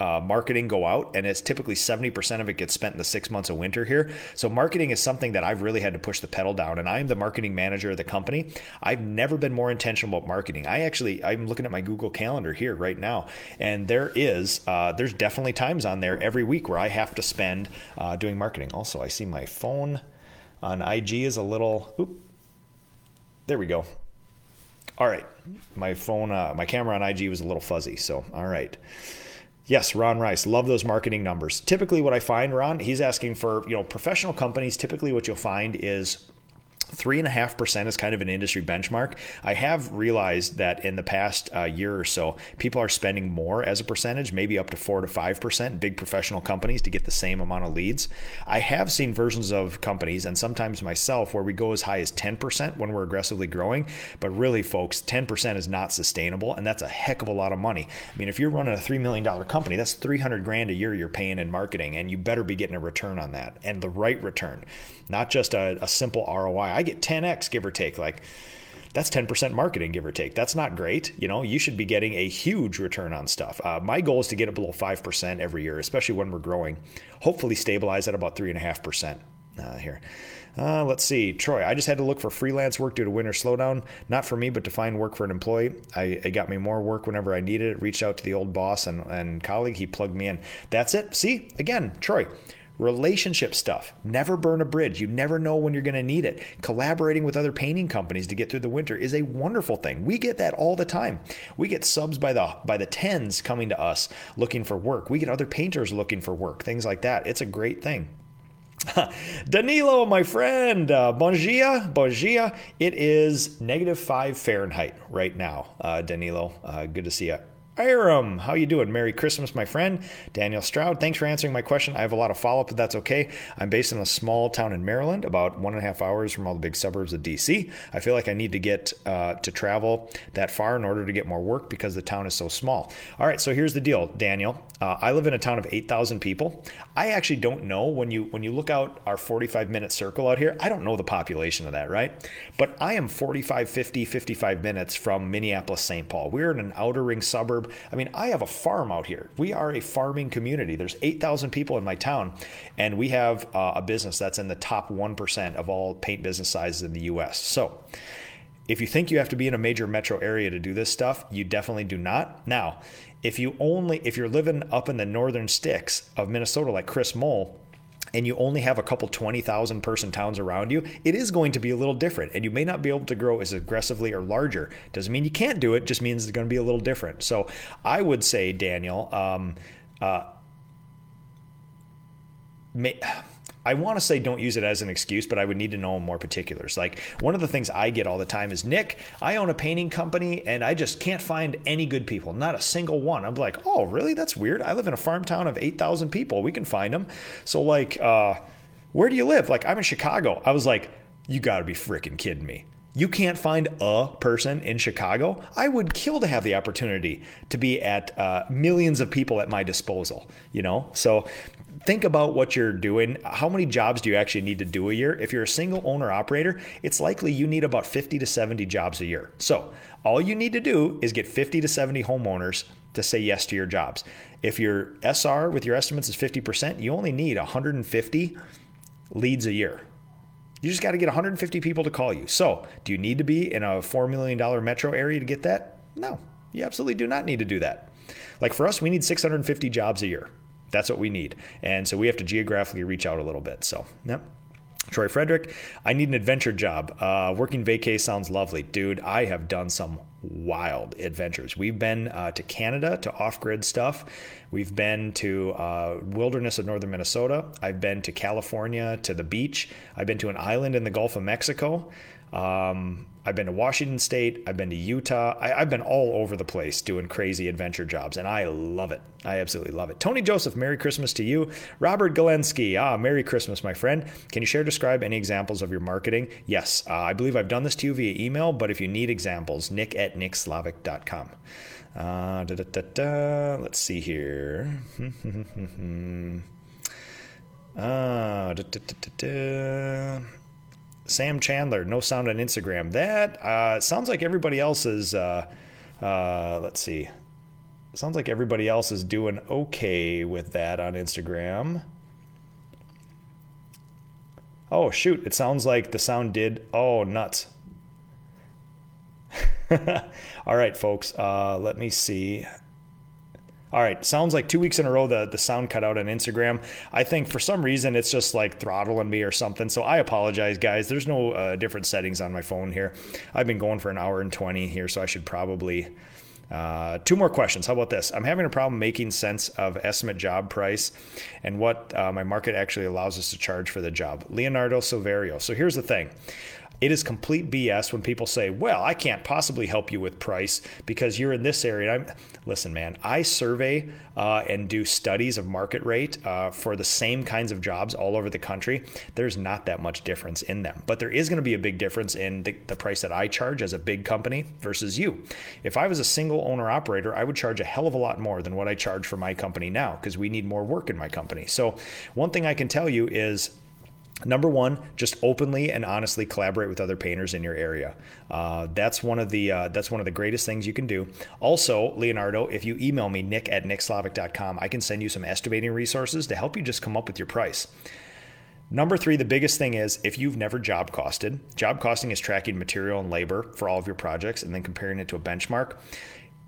marketing go out, and it's typically 70% of it gets spent in the 6 months of winter here. So marketing is something that I've really had to push the pedal down, and I'm the marketing manager of the company. I've never been more intentional about marketing. I'm looking at my Google Calendar here right now, and there's definitely times on there every week where I have to spend doing marketing. Also, I see my phone on IG is a little, there we go. All right, my phone, my camera on IG was a little fuzzy, so all right. Yes, Ron Rice, love those marketing numbers. Typically what I find, Ron, he's asking for, professional companies, typically what you'll find is 3.5% is kind of an industry benchmark. I have realized that in the past year or so, people are spending more as a percentage, maybe up to 4 to 5%, big professional companies to get the same amount of leads. I have seen versions of companies and sometimes myself where we go as high as 10% when we're aggressively growing. But really, folks, 10% is not sustainable. And that's a heck of a lot of money. I mean, if you're running a $3 million company, that's $300,000 a year you're paying in marketing, and you better be getting a return on that, and the right return, not just a simple ROI. I get 10X, give or take. Like, that's 10% marketing, give or take. That's not great. You know, you should be getting a huge return on stuff. My goal is to get it below 5% every year, especially when we're growing, hopefully stabilize at about 3.5% here. Let's see, Troy, I just had to look for freelance work due to winter slowdown. Not for me, but to find work for an employee. It got me more work whenever I needed it. Reached out to the old boss and colleague. He plugged me in. That's it. See, again, Troy, relationship stuff. Never burn a bridge. You never know when you're going to need it. Collaborating with other painting companies to get through the winter is a wonderful thing. We get that all the time. We get subs by the tens coming to us looking for work. We get other painters looking for work, things like that. It's a great thing. Danilo, my friend, bon dia. It is -5 Fahrenheit right now. Danilo, good to see you. Hiram, how you doing? Merry Christmas, my friend. Daniel Stroud, thanks for answering my question. I have a lot of follow-up, but that's okay. I'm based in a small town in Maryland, about 1.5 hours from all the big suburbs of DC. I feel like I need to get to travel that far in order to get more work because the town is so small. All right, so here's the deal, Daniel. I live in a town of 8,000 people. I actually don't know, when you look out our 45-minute circle out here, I don't know the population of that, right? But I am 45, 50, 55 minutes from Minneapolis, St. Paul. We're in an outer ring suburb. I mean, I have a farm out here. We are a farming community. There's 8,000 people in my town, and we have a business that's in the top 1% of all paint business sizes in the U.S. So if you think you have to be in a major metro area to do this stuff, you definitely do not. Now, if you're living up in the northern sticks of Minnesota like Chris Mole, and you only have a couple 20,000 person towns around you, it is going to be a little different, and you may not be able to grow as aggressively or larger. Doesn't mean you can't do it, just means it's going to be a little different. So I would say, Daniel, I want to say don't use it as an excuse, but I would need to know more particulars. Like, one of the things I get all the time is, Nick, I own a painting company and I just can't find any good people, not a single one. I'm like, oh, really? That's weird. I live in a farm town of 8,000 people. We can find them. So like, where do you live? Like, I'm in Chicago. I was like, you got to be freaking kidding me. You can't find a person in Chicago? I would kill to have the opportunity to be at millions of people at my disposal, you know? So think about what you're doing. How many jobs do you actually need to do a year? If you're a single owner operator, it's likely you need about 50 to 70 jobs a year. So all you need to do is get 50 to 70 homeowners to say yes to your jobs. If your SR with your estimates is 50%, you only need 150 leads a year. You just got to get 150 people to call you. So do you need to be in a $4 million metro area to get that? No, you absolutely do not need to do that. Like, for us, we need 650 jobs a year. That's what we need. And so we have to geographically reach out a little bit. So, yep. Troy Frederick, I need an adventure job. Working vacay sounds lovely. Dude, I have done some wild adventures. We've been to Canada, to off-grid stuff. We've been to wilderness of northern Minnesota. I've been to California, to the beach. I've been to an island in the Gulf of Mexico. I've been to Washington State. I've been to Utah. I've been all over the place doing crazy adventure jobs, and I love it. I absolutely love it. Tony Joseph, Merry Christmas to you. Robert Galensky, Merry Christmas, my friend. Can you describe any examples of your marketing? Yes, I believe I've done this to you via email, but if you need examples, nick@nickslavik.com. Let's see here. Sam Chandler, no sound on Instagram. That sounds like everybody else is, let's see. Sounds like everybody else is doing okay with that on Instagram. Oh, shoot. It sounds like the sound did. Oh, nuts. All right, folks. Let me see. All right, sounds like 2 weeks in a row the sound cut out on Instagram. I think for some reason it's just like throttling me or something. So I apologize, guys. There's no different settings on my phone here. I've been going for an hour and 20 here, so I should probably... two more questions. How about this? I'm having a problem making sense of estimate job price and what my market actually allows us to charge for the job. Leonardo Silverio. So here's the thing. It is complete BS when people say, well, I can't possibly help you with price because you're in this area. And listen, man, I survey and do studies of market rate for the same kinds of jobs all over the country. There's not that much difference in them, but there is going to be a big difference in the price that I charge as a big company versus you. If I was a single owner operator, I would charge a hell of a lot more than what I charge for my company now because we need more work in my company. So one thing I can tell you is, number one, just openly and honestly collaborate with other painters in your area. That's one of the greatest things you can do. Also, Leonardo, if you email me, nick@nickslavik.com, I can send you some estimating resources to help you just come up with your price. Number three, the biggest thing is if you've never job costed. Job costing is tracking material and labor for all of your projects and then comparing it to a benchmark.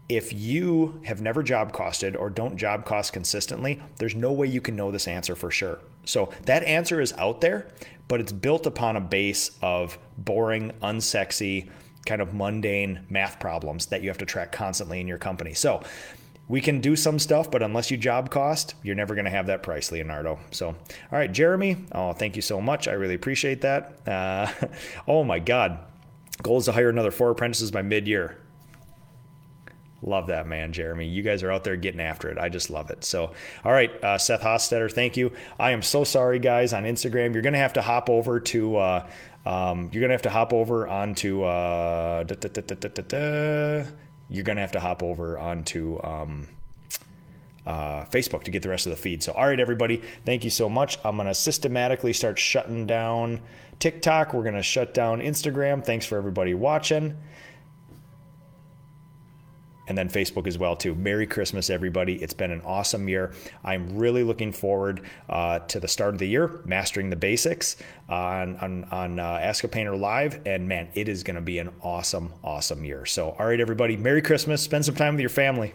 If you have never job costed or don't job cost consistently, there's no way you can know this answer for sure. So that answer is out there, but it's built upon a base of boring, unsexy, kind of mundane math problems that you have to track constantly in your company. So we can do some stuff, but unless you job cost, you're never going to have that price, Leonardo. So, all right, Jeremy, oh, thank you so much. I really appreciate that. Oh my God. Goal is to hire another 4 apprentices by mid-year. Love that, man, Jeremy. You guys are out there getting after it. I just love it. So, all right, Seth Hostetter, thank you. I am so sorry, guys, on Instagram. You're going to have to hop over to, Facebook to get the rest of the feed. So, all right, everybody, thank you so much. I'm going to systematically start shutting down TikTok. We're going to shut down Instagram. Thanks for everybody watching. And then Facebook as well too. Merry Christmas, everybody. It's been an awesome year. I'm really looking forward to the start of the year, Mastering the Basics on Ask a Painter Live. And man, it is going to be an awesome, awesome year. So, all right, everybody, Merry Christmas. Spend some time with your family.